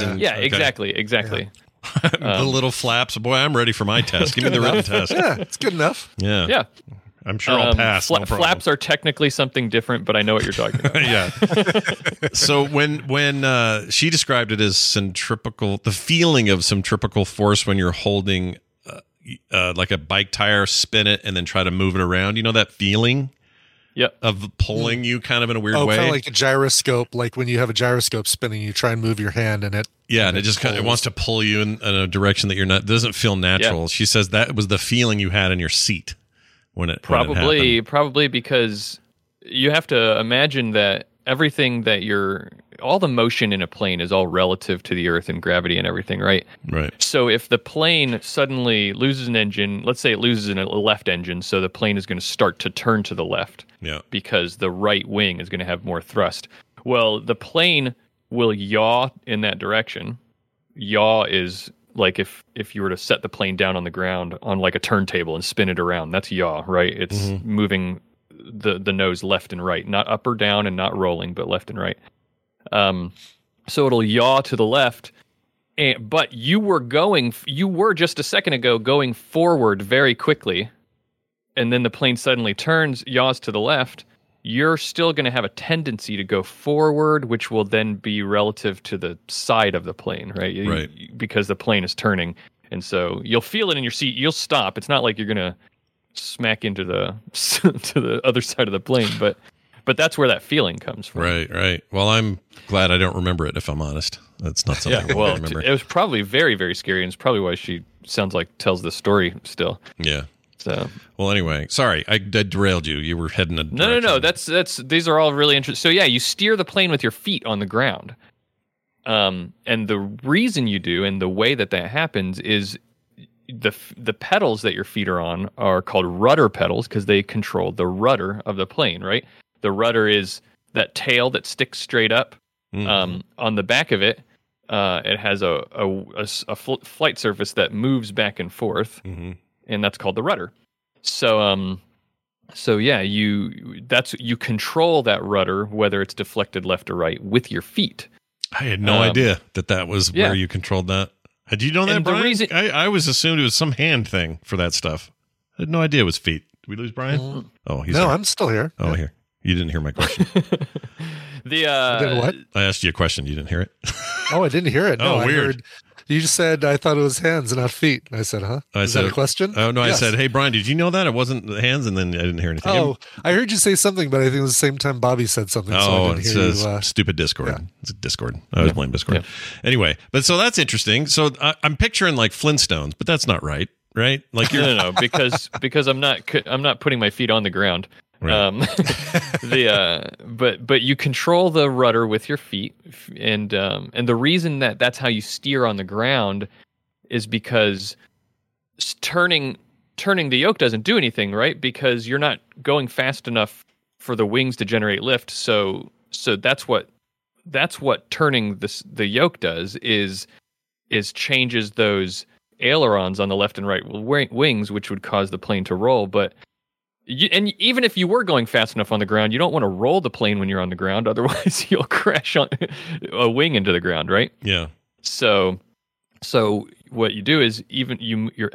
Yeah. And exactly. Yeah. The little flaps. Boy, I'm ready for my test. Give me the written test. Yeah, it's good enough. Yeah. I'm sure I'll pass. No problem. Flaps are technically something different, but I know what you're talking about. Yeah. So when she described it as centripetal, the feeling of centripetal force when you're holding like a bike tire, spin it, and then try to move it around. You know that feeling of pulling you kind of in a weird way? Kind of like a gyroscope, like when you have a gyroscope spinning, you try and move your hand and it... Yeah, and it just kind of wants to pull you in a direction that you're not... doesn't feel natural. Yeah. She says that was the feeling you had in your seat when it happened, probably because you have to imagine that everything that you're... all the motion in a plane is all relative to the earth and gravity and everything, right? Right. So if the plane suddenly loses an engine, let's say it loses a left engine, so the plane is going to start to turn to the left because the right wing is going to have more thrust. Well, the plane will yaw in that direction. Yaw is like if you were to set the plane down on the ground on like a turntable and spin it around, that's yaw, right? It's moving the nose left and right, not up or down and not rolling, but left and right. So it'll yaw to the left, but you were just a second ago going forward very quickly, and then the plane suddenly turns, yaws to the left. You're still going to have a tendency to go forward, which will then be relative to the side of the plane, right? Right. Because the plane is turning, and so you'll feel it in your seat. You'll stop. It's not like you're going to smack into the to the other side of the plane, but... But that's where that feeling comes from. Right. Well, I'm glad I don't remember it, if I'm honest. That's not something I remember. It was probably very, very scary, and it's probably why she tells the story still. Yeah. So. Well, anyway, sorry, I derailed you. You were heading a direction. No. These are all really interesting. So, yeah, you steer the plane with your feet on the ground. And the reason you do, and the way that happens, is the pedals that your feet are on are called rudder pedals because they control the rudder of the plane, right? The rudder is that tail that sticks straight up. On the back of it, it has a flight surface that moves back and forth, and that's called the rudder. So, you control that rudder, whether it's deflected left or right, with your feet. I had no idea that was where you controlled that. Did you know that, Brian? I always assumed it was some hand thing for that stuff. I had no idea it was feet. Did we lose Brian? Oh, he's here. I'm still here. Oh, yeah. Here. You didn't hear my question. What? I asked you a question. You didn't hear it? Oh, I didn't hear it. No, weird. You just said, I thought it was hands and not feet. And I said, huh? Is that a question? Oh, no, yes. I said, hey, Brian, did you know that? It wasn't the hands, and then I didn't hear anything. Oh, I heard you say something, but I think it was the same time Bobby said something. Oh, so I didn't hear you, stupid Discord. Yeah. It's Discord. I was playing Discord. Yeah. Anyway, but so that's interesting. So I'm picturing like Flintstones, but that's not right, right? Like no, because I'm not putting my feet on the ground. Right. But you control the rudder with your feet, and the reason that that's how you steer on the ground is because turning the yoke doesn't do anything, right? Because you're not going fast enough for the wings to generate lift. So that's what turning the yoke does is changes those ailerons on the left and right wings, which would cause the plane to roll, and even if you were going fast enough on the ground, you don't want to roll the plane when you're on the ground. Otherwise, you'll crash on a wing into the ground, right? Yeah. So what you do is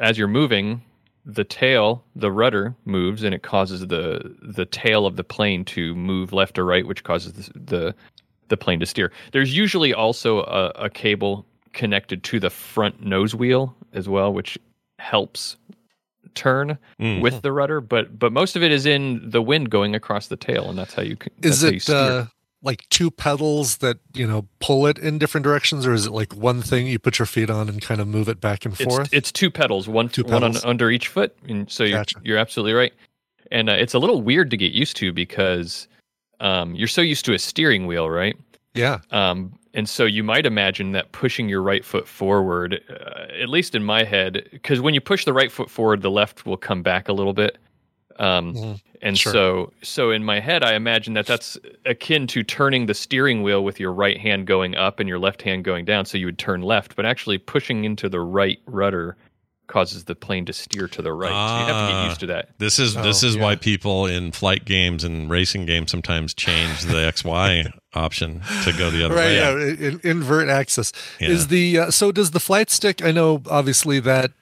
as you're moving, the rudder moves, and it causes the tail of the plane to move left or right, which causes the plane to steer. There's usually also a cable connected to the front nose wheel as well, which helps turn with the rudder, but most of it is in the wind going across the tail, and that's how you can. Is it like two pedals that pull it in different directions, or is it like one thing you put your feet on and kind of move it back and forth? It's two pedals, one under each foot, and so you're absolutely right. And it's a little weird to get used to because you're so used to a steering wheel, right? Yeah. And so you might imagine that pushing your right foot forward, at least in my head, because when you push the right foot forward, the left will come back a little bit. So in my head, I imagine that's akin to turning the steering wheel with your right hand going up and your left hand going down. So you would turn left, but actually pushing into the right rudder causes the plane to steer to the right. So you have to get used to that. This is why people in flight games and racing games sometimes change the XY option to go the other way. Right, yeah, invert axis. Yeah. Is the so does the flight stick? I know obviously that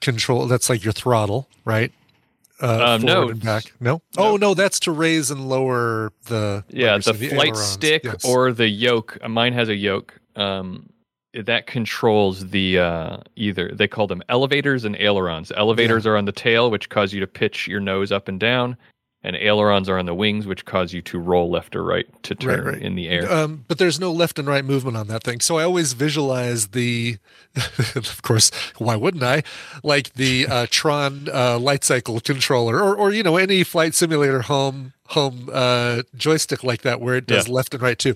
control, that's like your throttle, right? No. And back. No. Oh no, that's to raise and lower the flight ailerons. Stick yes. Or the yoke. Mine has a yoke. That controls the either they call them elevators and ailerons. Elevators are on the tail, which cause you to pitch your nose up and down, and ailerons are on the wings, which cause you to roll left or right to turn in the air. But there's no left and right movement on that thing, so I always visualize the of course, why wouldn't I, like the Tron light cycle controller or any flight simulator home joystick like that, where it does left and right too.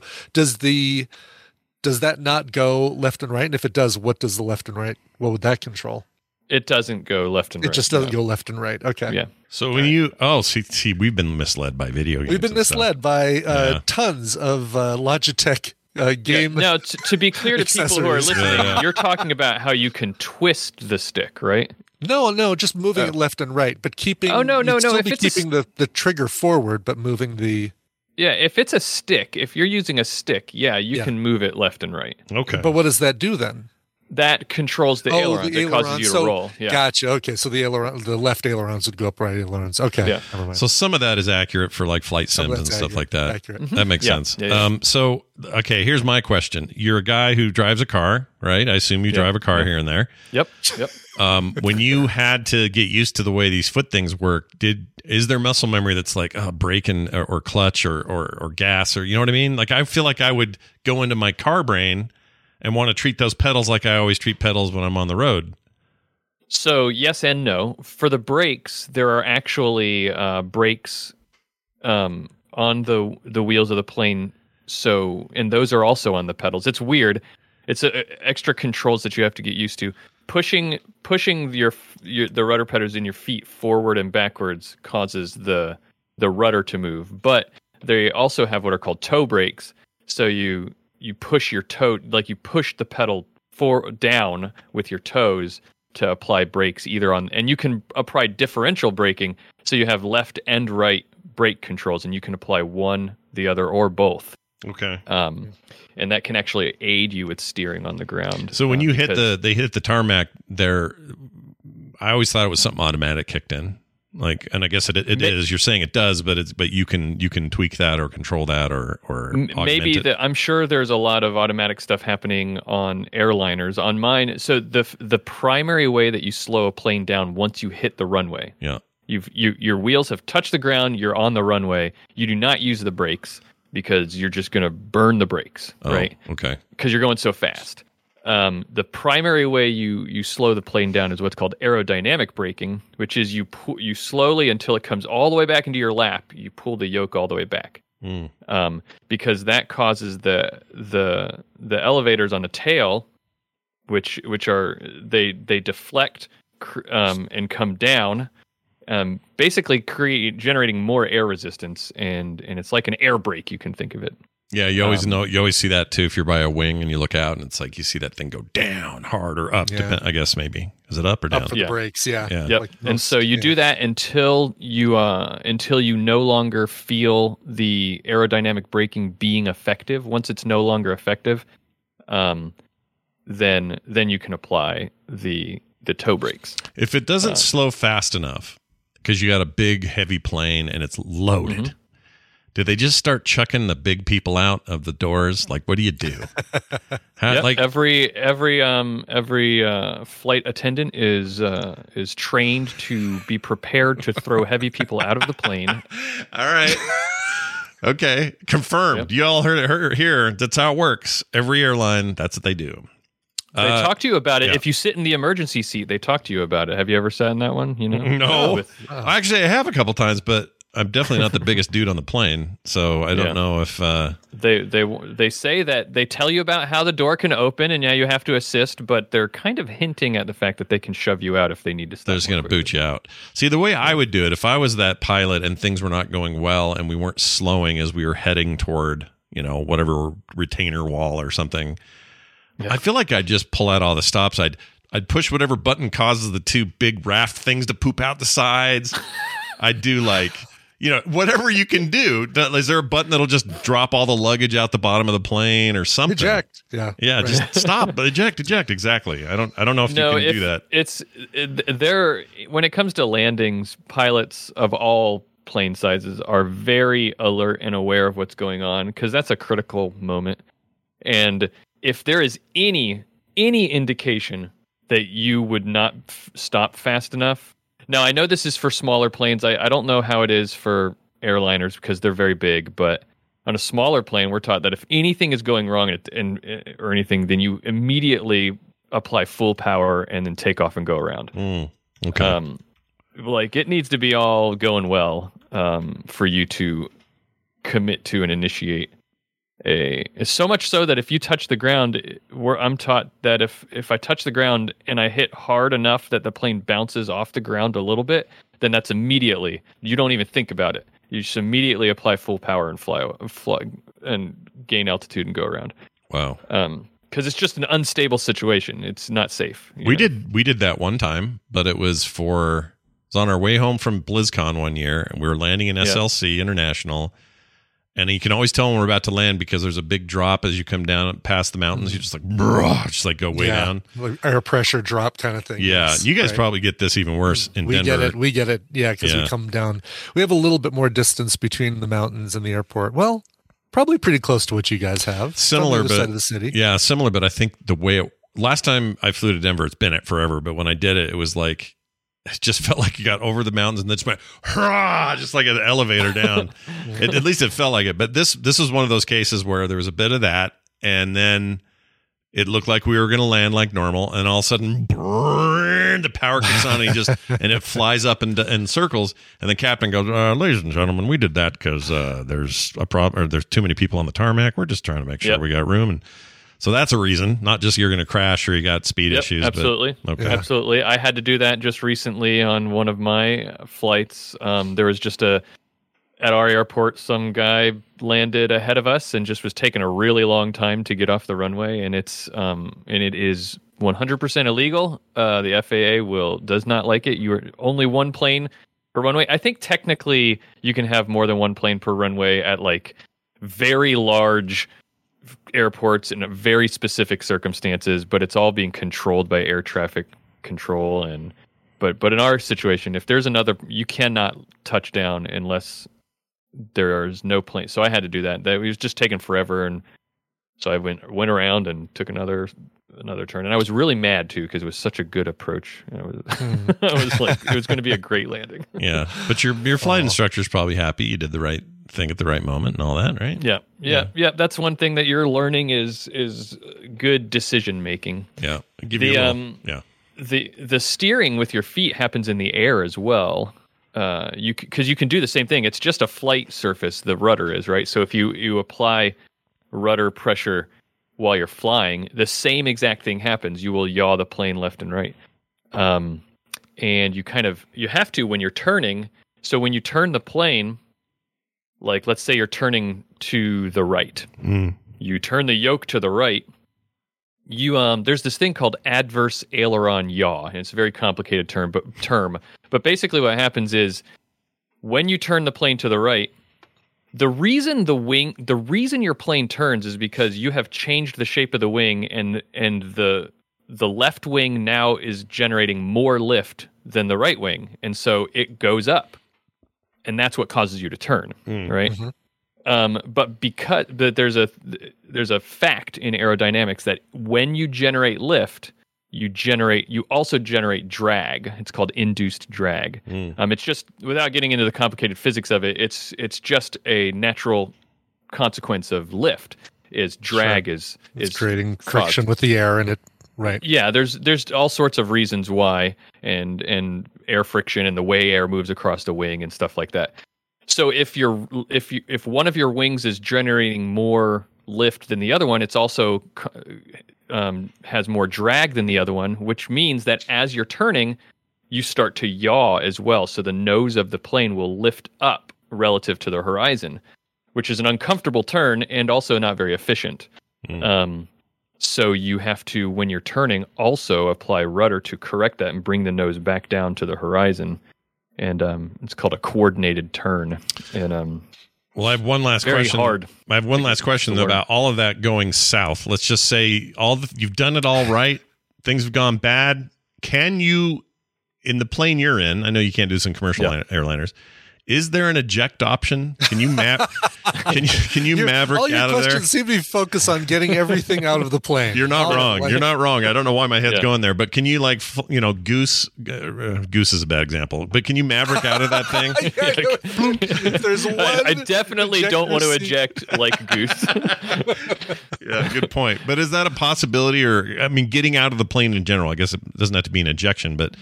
Does that not go left and right? And if it does, what would that control? It doesn't go left and right. It just doesn't go left and right. Okay. Yeah. So when we've been misled by video games. We've been misled by tons of Logitech game. Yeah. Now, to be clear to people who are listening, you're talking about how you can twist the stick, right? No, just moving it left and right, but keeping. Oh no, no. If it's keeping the trigger forward, but moving the. Yeah, if you're using a stick, you can move it left and right. Okay. But what does that do then? That controls the ailerons. It causes you to roll. Yeah. Gotcha. Okay, so the left ailerons would go up, right ailerons. Okay. Yeah. Never mind. So some of that is accurate for like flight sims and stuff like that. Accurate. That makes sense. Yeah. So, okay, here's my question. You're a guy who drives a car, right? I assume you drive a car here and there. Yep. When you had to get used to the way these foot things work, is there muscle memory that's like braking or clutch or gas, or you know what I mean? Like I feel like I would go into my car brain and want to treat those pedals like I always treat pedals when I'm on the road. So yes and no. For the brakes, there are actually brakes on the wheels of the plane. So and those are also on the pedals. It's weird. It's extra controls that you have to get used to. Pushing the rudder pedals in your feet forward and backwards causes the rudder to move. But they also have what are called toe brakes. So you push your toe, like you push the pedal down with your toes to apply brakes either on, and you can apply differential braking. So you have left and right brake controls, and you can apply one, the other, or both. Okay. And that can actually aid you with steering on the ground. So when they hit the tarmac there, I always thought it was something automatic kicked in. Like, and I guess it is. You're saying it does, but you can tweak that or control that or maybe augment it. I'm sure there's a lot of automatic stuff happening on airliners. On mine, so the primary way that you slow a plane down once you hit the runway. Yeah, your wheels have touched the ground. You're on the runway. You do not use the brakes because you're just going to burn the brakes, right? Okay, because you're going so fast. The primary way you slow the plane down is what's called aerodynamic braking, which is you slowly, until it comes all the way back into your lap, you pull the yoke all the way back. Because that causes the elevators on the tail, which are they deflect and come down, basically generating more air resistance, and it's like an air brake. You can think of it. Yeah, you always know. You always see that too if you're by a wing and you look out and it's like you see that thing go down hard or up. Yeah. I guess maybe is it up or down? Up for the brakes, yeah. Yep. Like most, and so you do that until you no longer feel the aerodynamic braking being effective. Once it's no longer effective, then you can apply the toe brakes. If it doesn't slow fast enough, because you got a big heavy plane and it's loaded. Mm-hmm. Did they just start chucking the big people out of the doors? Like, what do you do? Every flight attendant is trained to be prepared to throw heavy people out of the plane. All right. Okay. Confirmed. Yep. You all heard it here. That's how it works. Every airline, that's what they do. They talk to you about it. Yeah. If you sit in the emergency seat, they talk to you about it. Have you ever sat in that one? You know? No. Actually, I have a couple times, but I'm definitely not the biggest dude on the plane, so I don't know if they say that they tell you about how the door can open and you have to assist, but they're kind of hinting at the fact that they can shove you out if they need to. They're just going to boot you out. See, the way I would do it if I was that pilot and things were not going well and we weren't slowing as we were heading toward, whatever retainer wall or something. Yeah. I feel like I'd just pull out all the stops. I'd push whatever button causes the two big raft things to poop out the sides. I'd do like, whatever you can do. Is there a button that'll just drop all the luggage out the bottom of the plane or something? Eject. Yeah. Yeah. Right. Just stop. But eject. Exactly. I don't know if you can do that. When it comes to landings, pilots of all plane sizes are very alert and aware of what's going on because that's a critical moment. And if there is any indication that you would not stop fast enough. Now, I know this is for smaller planes. I don't know how it is for airliners because they're very big, but on a smaller plane, we're taught that if anything is going wrong or anything, then you immediately apply full power and then take off and go around. Okay. Like, it needs to be all going well for you to commit to and initiate. So much so that if you touch the ground, I'm taught that if I touch the ground and I hit hard enough that the plane bounces off the ground a little bit, then that's immediately. You don't even think about it. You just immediately apply full power and fly and gain altitude and go around. Wow. Because it's just an unstable situation. It's not safe. We did that one time, but it was on our way home from BlizzCon one year, and we were landing in SLC International. And you can always tell when we're about to land because there's a big drop as you come down past the mountains. You're just like, bruh, just like go way down. Like air pressure drop kind of thing. Yeah. Yes, you guys probably get this even worse in Denver. We get it. Yeah, because we come down. We have a little bit more distance between the mountains and the airport. Well, probably pretty close to what you guys have. Similar, but, side of the city. Yeah, similar, but I think the way it... Last time I flew to Denver, it's been it forever, but when I did it, it was like... It just felt like you got over the mountains and then just went, hurrah, just like an elevator down. At least it felt like it. But this was one of those cases where there was a bit of that, and then it looked like we were going to land like normal, and all of a sudden, the power kicks on, and it flies up and circles. And the captain goes, "Ladies and gentlemen, we did that because there's a problem, or there's too many people on the tarmac. We're just trying to make sure we got room." And so that's a reason, not just you're going to crash or you got speed issues. Absolutely. But, Absolutely. I had to do that just recently on one of my flights. There was just at our airport, some guy landed ahead of us and just was taking a really long time to get off the runway. And it is 100% illegal. The FAA does not like it. You are only one plane per runway. I think technically you can have more than one plane per runway at like very large airports in very specific circumstances, but it's all being controlled by air traffic control and But in our situation, if there's another, you cannot touch down unless there is no plane. So I had to do that. That it was just taking forever, and so I went around and took another turn. And I was really mad too because it was such a good approach. I was like, it was going to be a great landing. Yeah, but your flight instructor's probably happy you did the right thing at the right moment and all that, right? Yeah. That's one thing that you're learning is good decision making. Yeah, give you a little, The steering with your feet happens in the air as well, because you can do the same thing. It's just a flight surface, the rudder is, right? So if you apply rudder pressure while you're flying, the same exact thing happens. You will yaw the plane left and right. And you have to when you're turning. So when you turn the plane, like let's say you're turning to the right. Mm. You turn the yoke to the right. There's this thing called adverse aileron yaw, and it's a very complicated term. But basically what happens is when you turn the plane to the right, the reason your plane turns is because you have changed the shape of the wing, and the left wing now is generating more lift than the right wing, and so it goes up. And that's what causes you to turn, right? Mm-hmm. But because there's a fact in aerodynamics that when you generate lift, you also generate drag. It's called induced drag. It's just, without getting into the complicated physics of it, it's just a natural consequence of lift. Is drag is creating friction with the air, and it right. Yeah, there's all sorts of reasons why, and air friction and the way air moves across the wing and stuff like that. So if one of your wings is generating more lift than the other one, it's also has more drag than the other one, which means that as you're turning, you start to yaw as well. So the nose of the plane will lift up relative to the horizon, which is an uncomfortable turn and also not very efficient. So you have to, when you're turning, also apply rudder to correct that and bring the nose back down to the horizon. And it's called a coordinated turn. And I have one last question. Hard. I have one last question about all of that going south. Let's just say you've done it all right. Things have gone bad. Can you, in the plane you're in? I know you can't do this in commercial airliners. Is there an eject option? Can you Can you maverick out of there? All your questions seem to be focused on getting everything out of the plane. You're not wrong. You're not wrong. I don't know why my head's going there, but can you goose is a bad example, but can you maverick out of that thing? There's one. I definitely don't want to eject like goose. Yeah, good point. But is that a possibility, or I mean, getting out of the plane in general? I guess it doesn't have to be an ejection, but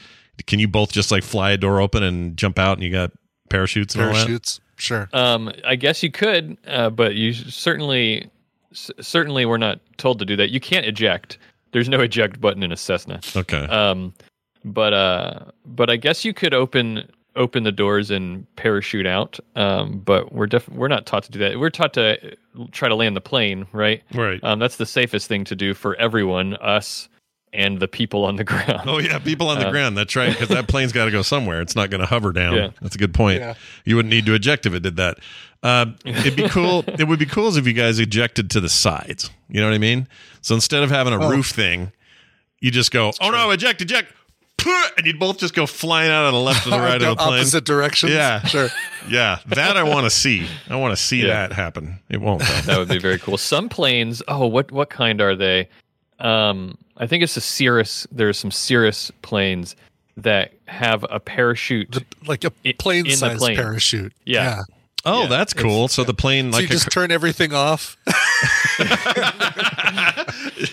can you both just like fly a door open and jump out, and you got parachutes? Sure. I guess you could, but you certainly were not told to do that. You can't eject. There's no eject button in a Cessna. Okay. But I guess you could open the doors and parachute out. But we're not taught to do that. We're taught to try to land the plane, right? Right. That's the safest thing to do for everyone, us and the people on the ground. Oh yeah, people on the ground. That's right, because that plane's got to go somewhere. It's not going to hover down. Yeah. That's a good point. Yeah. You wouldn't need to eject if it did that. It'd be cool. It would be cool if you guys ejected to the sides. You know what I mean? So instead of having a roof thing, you just go, no, eject. And you'd both just go flying out on the left and the right of the plane. Opposite directions. Yeah. Sure. Yeah. That I want to see. I want to see that happen. It won't, though. That would be very cool. Some planes, what kind are they? I think it's there's some Cirrus planes that have a parachute. Like a plane-sized parachute. Yeah. Oh, yeah. That's cool. So the plane... So you just turn everything off?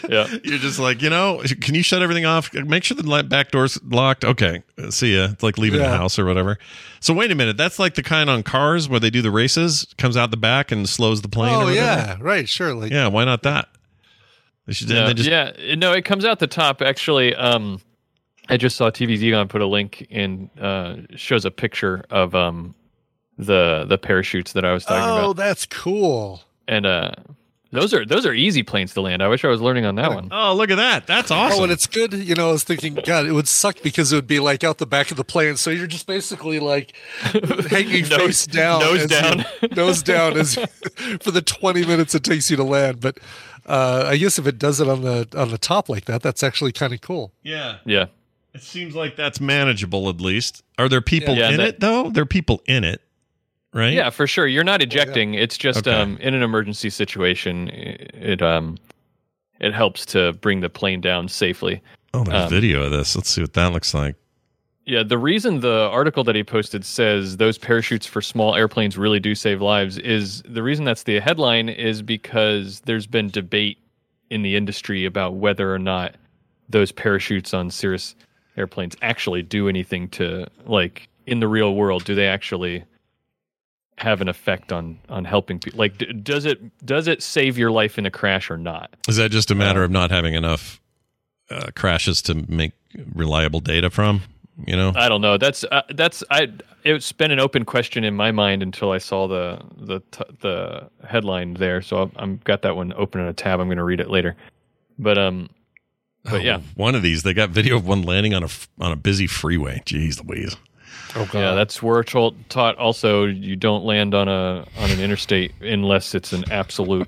Yeah. You're just like, can you shut everything off? Make sure the back door's locked. Okay, see ya. It's like leaving the house or whatever. So wait a minute. That's like the kind on cars where they do the races, comes out the back and slows the plane. Oh, yeah. Right, sure. Like, yeah, why not that? It comes out the top. Actually, I just saw TV's Egon put a link in, shows a picture of the parachutes that I was talking about. Oh, that's cool. And those are easy planes to land. I wish I was learning on that one. Oh, look at that. That's awesome. Oh, and it's good. I was thinking, God, it would suck because it would be like out the back of the plane. So you're just basically like hanging face down. Nose down for the 20 minutes it takes you to land. But I guess if it does it on the top like that, that's actually kind of cool. Yeah. Yeah. It seems like that's manageable, at least. Are there people in it, though? There are people in it, right? Yeah, for sure. You're not ejecting. Yeah. It's just in an emergency situation, it helps to bring the plane down safely. Oh, there's video of this. Let's see what that looks like. Yeah, the reason the article that he posted says those parachutes for small airplanes really do save lives is the reason that's the headline is because there's been debate in the industry about whether or not those parachutes on Cirrus airplanes actually do anything to, like, in the real world, do they actually have an effect on helping people? Like, does it save your life in a crash or not? Is that just a matter of not having enough crashes to make reliable data from? You know, I don't know. It's been an open question in my mind until I saw the headline there. So I've got that one open in a tab. I'm going to read it later. But yeah, one of these they got video of one landing on a busy freeway. Jeez Louise. Oh God. Yeah, that's where taught. Also, you don't land on an interstate unless it's an absolute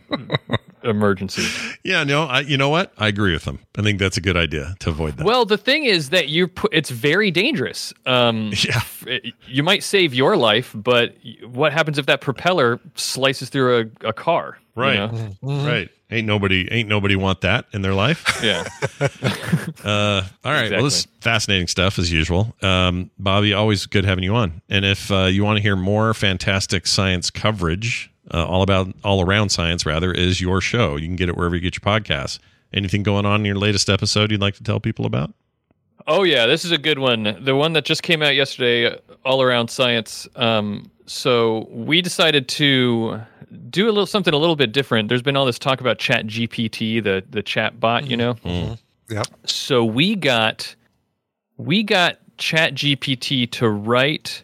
emergency. Yeah, no, you know what? I agree with them. I think that's a good idea to avoid that. Well, the thing is that it's very dangerous. You might save your life, but what happens if that propeller slices through a car? Right, you know? Mm-hmm. Right. Ain't nobody want that in their life. Yeah. All right. Exactly. Well, this is fascinating stuff as usual. Bobby, always good having you on. And if you want to hear more fantastic science coverage, all around science, rather, is your show. You can get it wherever you get your podcasts. Anything going on in your latest episode you'd like to tell people about? Oh, yeah. This is a good one. The one that just came out yesterday, All Around Science. So we decided to do a little bit different. There's been all this talk about ChatGPT, the chat bot, you know? Mm-hmm. Yep. So we got ChatGPT to write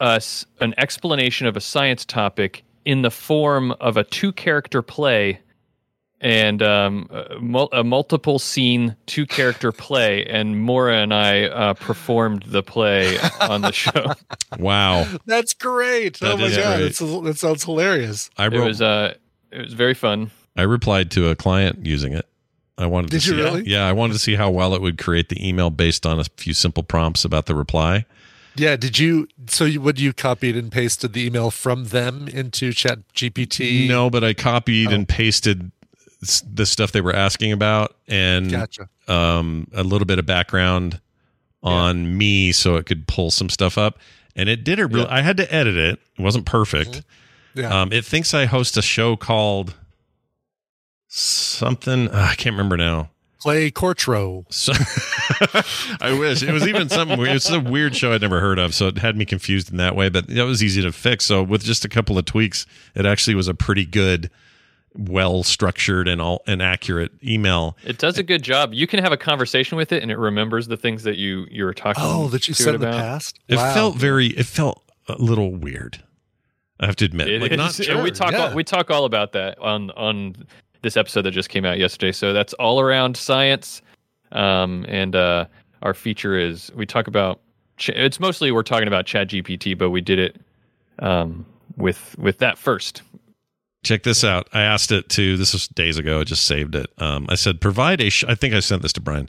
us an explanation of a science topic in the form of a 2-character play and a multiple scene 2-character play, and Maura and I performed the play on the show. Wow, that's great! That oh my god, that sounds hilarious. It was very fun. I replied to a client using it. I wanted to see how well it would create the email based on a few simple prompts about the reply. Yeah, you copied and pasted the email from them into ChatGPT? No, but I copied and pasted the stuff they were asking about and gotcha. A little bit of background on me so it could pull some stuff up. And it did it really. Yeah. I had to edit it. It wasn't perfect. Mm-hmm. Yeah. It thinks I host a show called something. I can't remember now. Play Cortro. So, I wish. It was even something weird. It's a weird show I'd never heard of, so it had me confused in that way, but that was easy to fix. So with just a couple of tweaks, it actually was a pretty good, well-structured and accurate email. It does a good job. You can have a conversation with it, and it remembers the things that you were talking about. Oh, that you said in the past? Wow. It felt a little weird, I have to admit. We talk all about that on this episode that just came out yesterday. So that's All Around Science. And our feature is we talk about, it's mostly we're talking about ChatGPT, but we did it with that first. Check this out. I asked it to, this was days ago. I just saved it. I said, I think I sent this to Brian,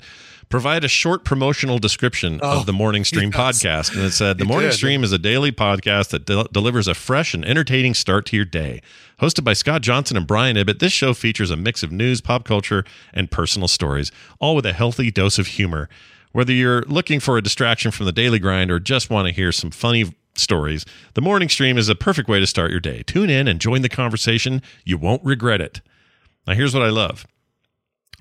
provide a short promotional description of the Morning Stream podcast. And it said, the Morning Stream is a daily podcast that delivers a fresh and entertaining start to your day. Hosted by Scott Johnson and Brian Ibbett, this show features a mix of news, pop culture, and personal stories, all with a healthy dose of humor. Whether you're looking for a distraction from the daily grind or just want to hear some funny stories, the Morning Stream is a perfect way to start your day. Tune in and join the conversation. You won't regret it. Now, here's what I love.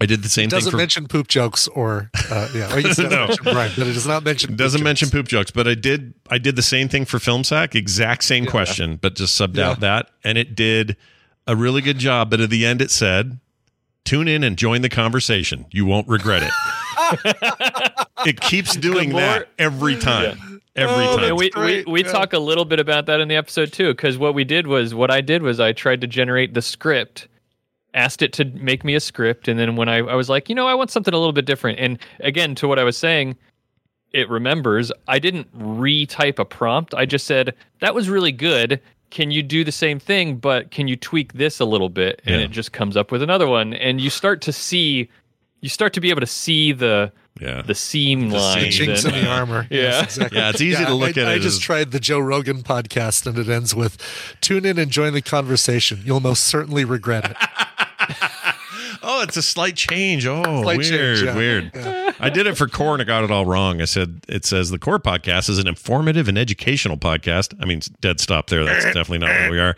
I did the same thing. It doesn't mention poop jokes or but it does not mention poop jokes. Mention poop jokes, but I did the same thing for Film Sack, exact same question, but just subbed out that, and it did a really good job, but at the end it said, "Tune in and join the conversation. You won't regret it." It keeps doing that every time. Yeah. Every time. And we talk a little bit about that in the episode too, cuz what I did was I tried to generate the script, asked it to make me a script, and then when I was like, you know, I want something a little bit different. And again, to what I was saying, it remembers. I didn't retype a prompt. I just said, that was really good. Can you do the same thing, but can you tweak this a little bit? And it just comes up with another one. And you start to be able to see the Yeah. The seam line. The chinks in the armor. Yeah. Yes, exactly. Yeah, it's easy to look at it. I just tried the Joe Rogan podcast, and it ends with, tune in and join the conversation. You'll most certainly regret it. Oh, it's a slight change. Oh, weird. Yeah. I did it for Core and I got it all wrong. I said, it says the Core podcast is an informative and educational podcast. I mean, dead stop there. That's definitely not where we are.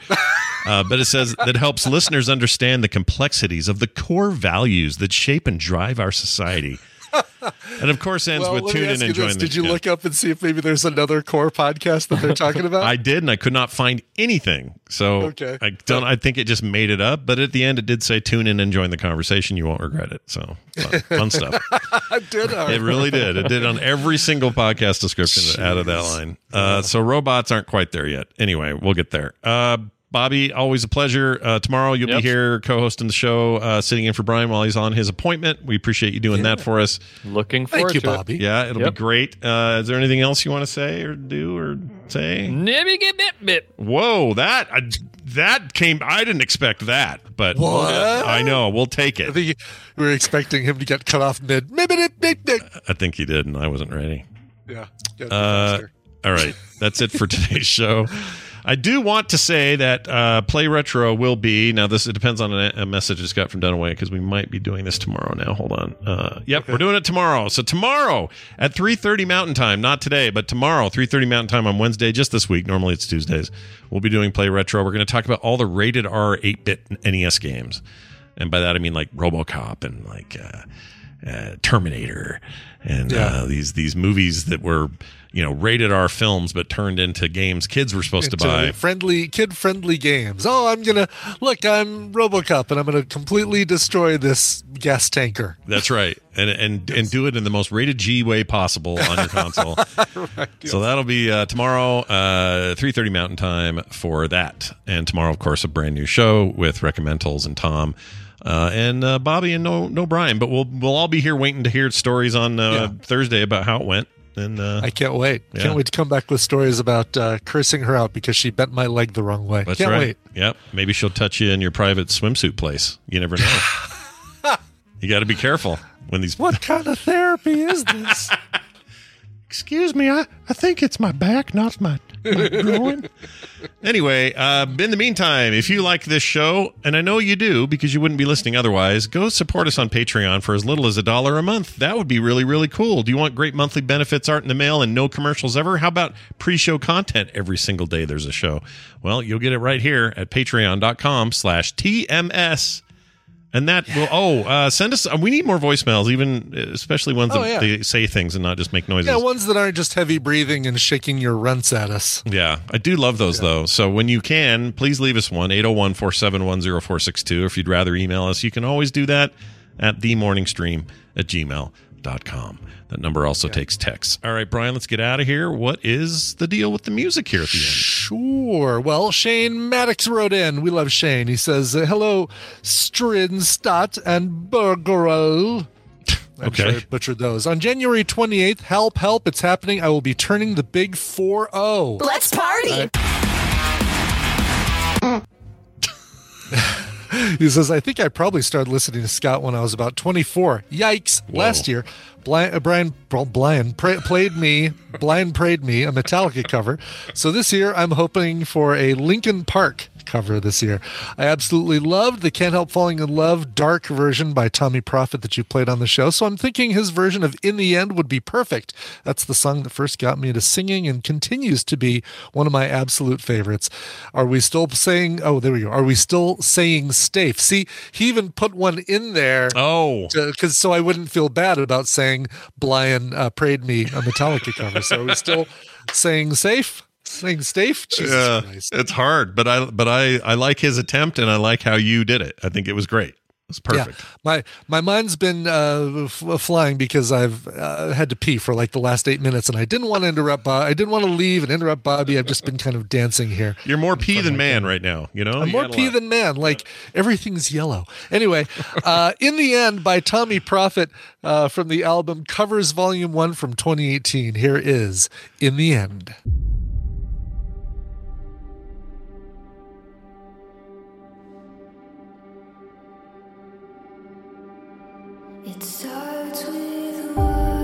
But it says that helps listeners understand the complexities of the core values that shape and drive our society. And of course ends with tune in and join this. Did you look up and see if maybe there's another Core podcast that they're talking about? I did, and I could not find anything. So okay. I think it just made it up, but at the end it did say tune in and join the conversation. You won't regret it. So fun stuff. It really did. It did on every single podcast description out of that line. So robots aren't quite there yet. Anyway, we'll get there. Bobby, always a pleasure. Tomorrow you'll be here co-hosting the show, sitting in for Brian while he's on his appointment. We appreciate you doing that for us. Looking forward to it. Thank you, Bobby. Yeah, it'll be great. Is there anything else you want to say or do or say? Nibby get bit. Whoa, that came. I didn't expect that, but what? I know. We'll take it. I think we were expecting him to get cut off mid. I think he did, and I wasn't ready. Yeah. All right. That's it for today's show. I do want to say that Play Retro will be now. This it depends on a message it's got from Dunaway because we might be doing this tomorrow. Now hold on. We're doing it tomorrow. So tomorrow at 3:30 Mountain Time, not today, but tomorrow 3:30 Mountain Time on Wednesday. Just this week. Normally it's Tuesdays. We'll be doing Play Retro. We're going to talk about all the rated R 8-bit NES games, and by that I mean like RoboCop and like Terminator and these movies that were. You know, rated R films, but turned into games kids were supposed to buy. Kid-friendly games. Oh, I'm RoboCop, and I'm going to completely destroy this gas tanker. That's right, and do it in the most rated G way possible on your console. Right, yes. So that'll be tomorrow, 3:30 Mountain Time for that, and tomorrow, of course, a brand new show with Recommendals and Tom. And Bobby and no Brian, but we'll all be here waiting to hear stories on Thursday about how it went. And, I can't wait. Yeah. Can't wait to come back with stories about cursing her out because she bent my leg the wrong way. That's can't wait. Yep. Maybe she'll touch you in your private swimsuit place. You never know. You got to be careful when these. What kind of therapy is this? Excuse me, I think it's my back, not my groin. Anyway, in the meantime, if you like this show, and I know you do because you wouldn't be listening otherwise, go support us on Patreon for as little as $1 a month. That would be really, really cool. Do you want great monthly benefits, art in the mail, and no commercials ever? How about pre-show content every single day there's a show? Well, you'll get it right here at patreon.com/TMS. And that will, send us, we need more voicemails, even, especially ones that they say things and not just make noises. Yeah, ones that aren't just heavy breathing and shaking your runts at us. Yeah, I do love those, though. So when you can, please leave us one, 801-471-0462. If you'd rather email us, you can always do that at themorningstream@gmail.com. That number also takes text. All right, Brian, let's get out of here. What is the deal with the music here at the end? Sure. Well, Shane Maddox wrote in. We love Shane. He says, hello, Strinstadt and Bergerl. I'm sure I butchered those. On January 28th, help, it's happening. I will be turning the big 4-0. Let's party. He says, I think I probably started listening to Scott when I was about 24. Yikes. Whoa. Last year, Blind Prayed Me, a Metallica cover. So this year, I'm hoping for a Linkin Park cover this year. I absolutely loved the Can't Help Falling in Love dark version by Tommy Prophet that you played on the show. So I'm thinking his version of In the End would be perfect. That's the song that first got me into singing and continues to be one of my absolute favorites. Are we still saying, are we still saying Stafe? See, he even put one in there. Oh. So I wouldn't feel bad about saying Blind Prayed Me, a Metallica cover. So are we still saying Safe? Saying Stafe? Jesus Christ. It's hard, but I like his attempt, and I like how you did it. I think it was great. It was perfect. Yeah. My mind's been flying because I've had to pee for like the last 8 minutes, and I didn't want to interrupt Bob. I didn't want to leave and interrupt Bobby. I've just been kind of dancing here. You're more pee than man right now, you know? I'm more pee than man. Like, everything's yellow. Anyway, In the End by Tommy Prophet from the album Covers Volume 1 from 2018. Here is In the End. It starts with words.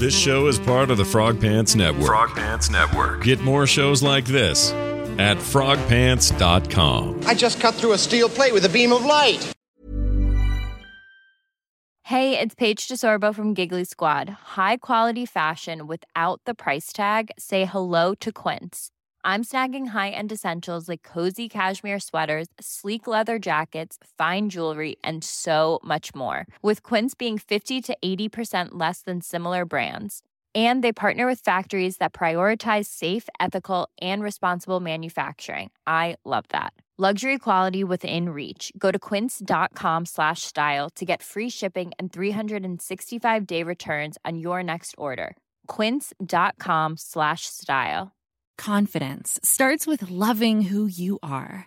This show is part of the Frog Pants Network. Frog Pants Network. Get more shows like this at frogpants.com. I just cut through a steel plate with a beam of light. Hey, it's Paige DeSorbo from Giggly Squad. High quality fashion without the price tag. Say hello to Quince. I'm snagging high-end essentials like cozy cashmere sweaters, sleek leather jackets, fine jewelry, and so much more. With Quince being 50 to 80% less than similar brands. And they partner with factories that prioritize safe, ethical, and responsible manufacturing. I love that. Luxury quality within reach. Go to quince.com/style to get free shipping and 365-day returns on your next order. Quince.com/style. Confidence starts with loving who you are.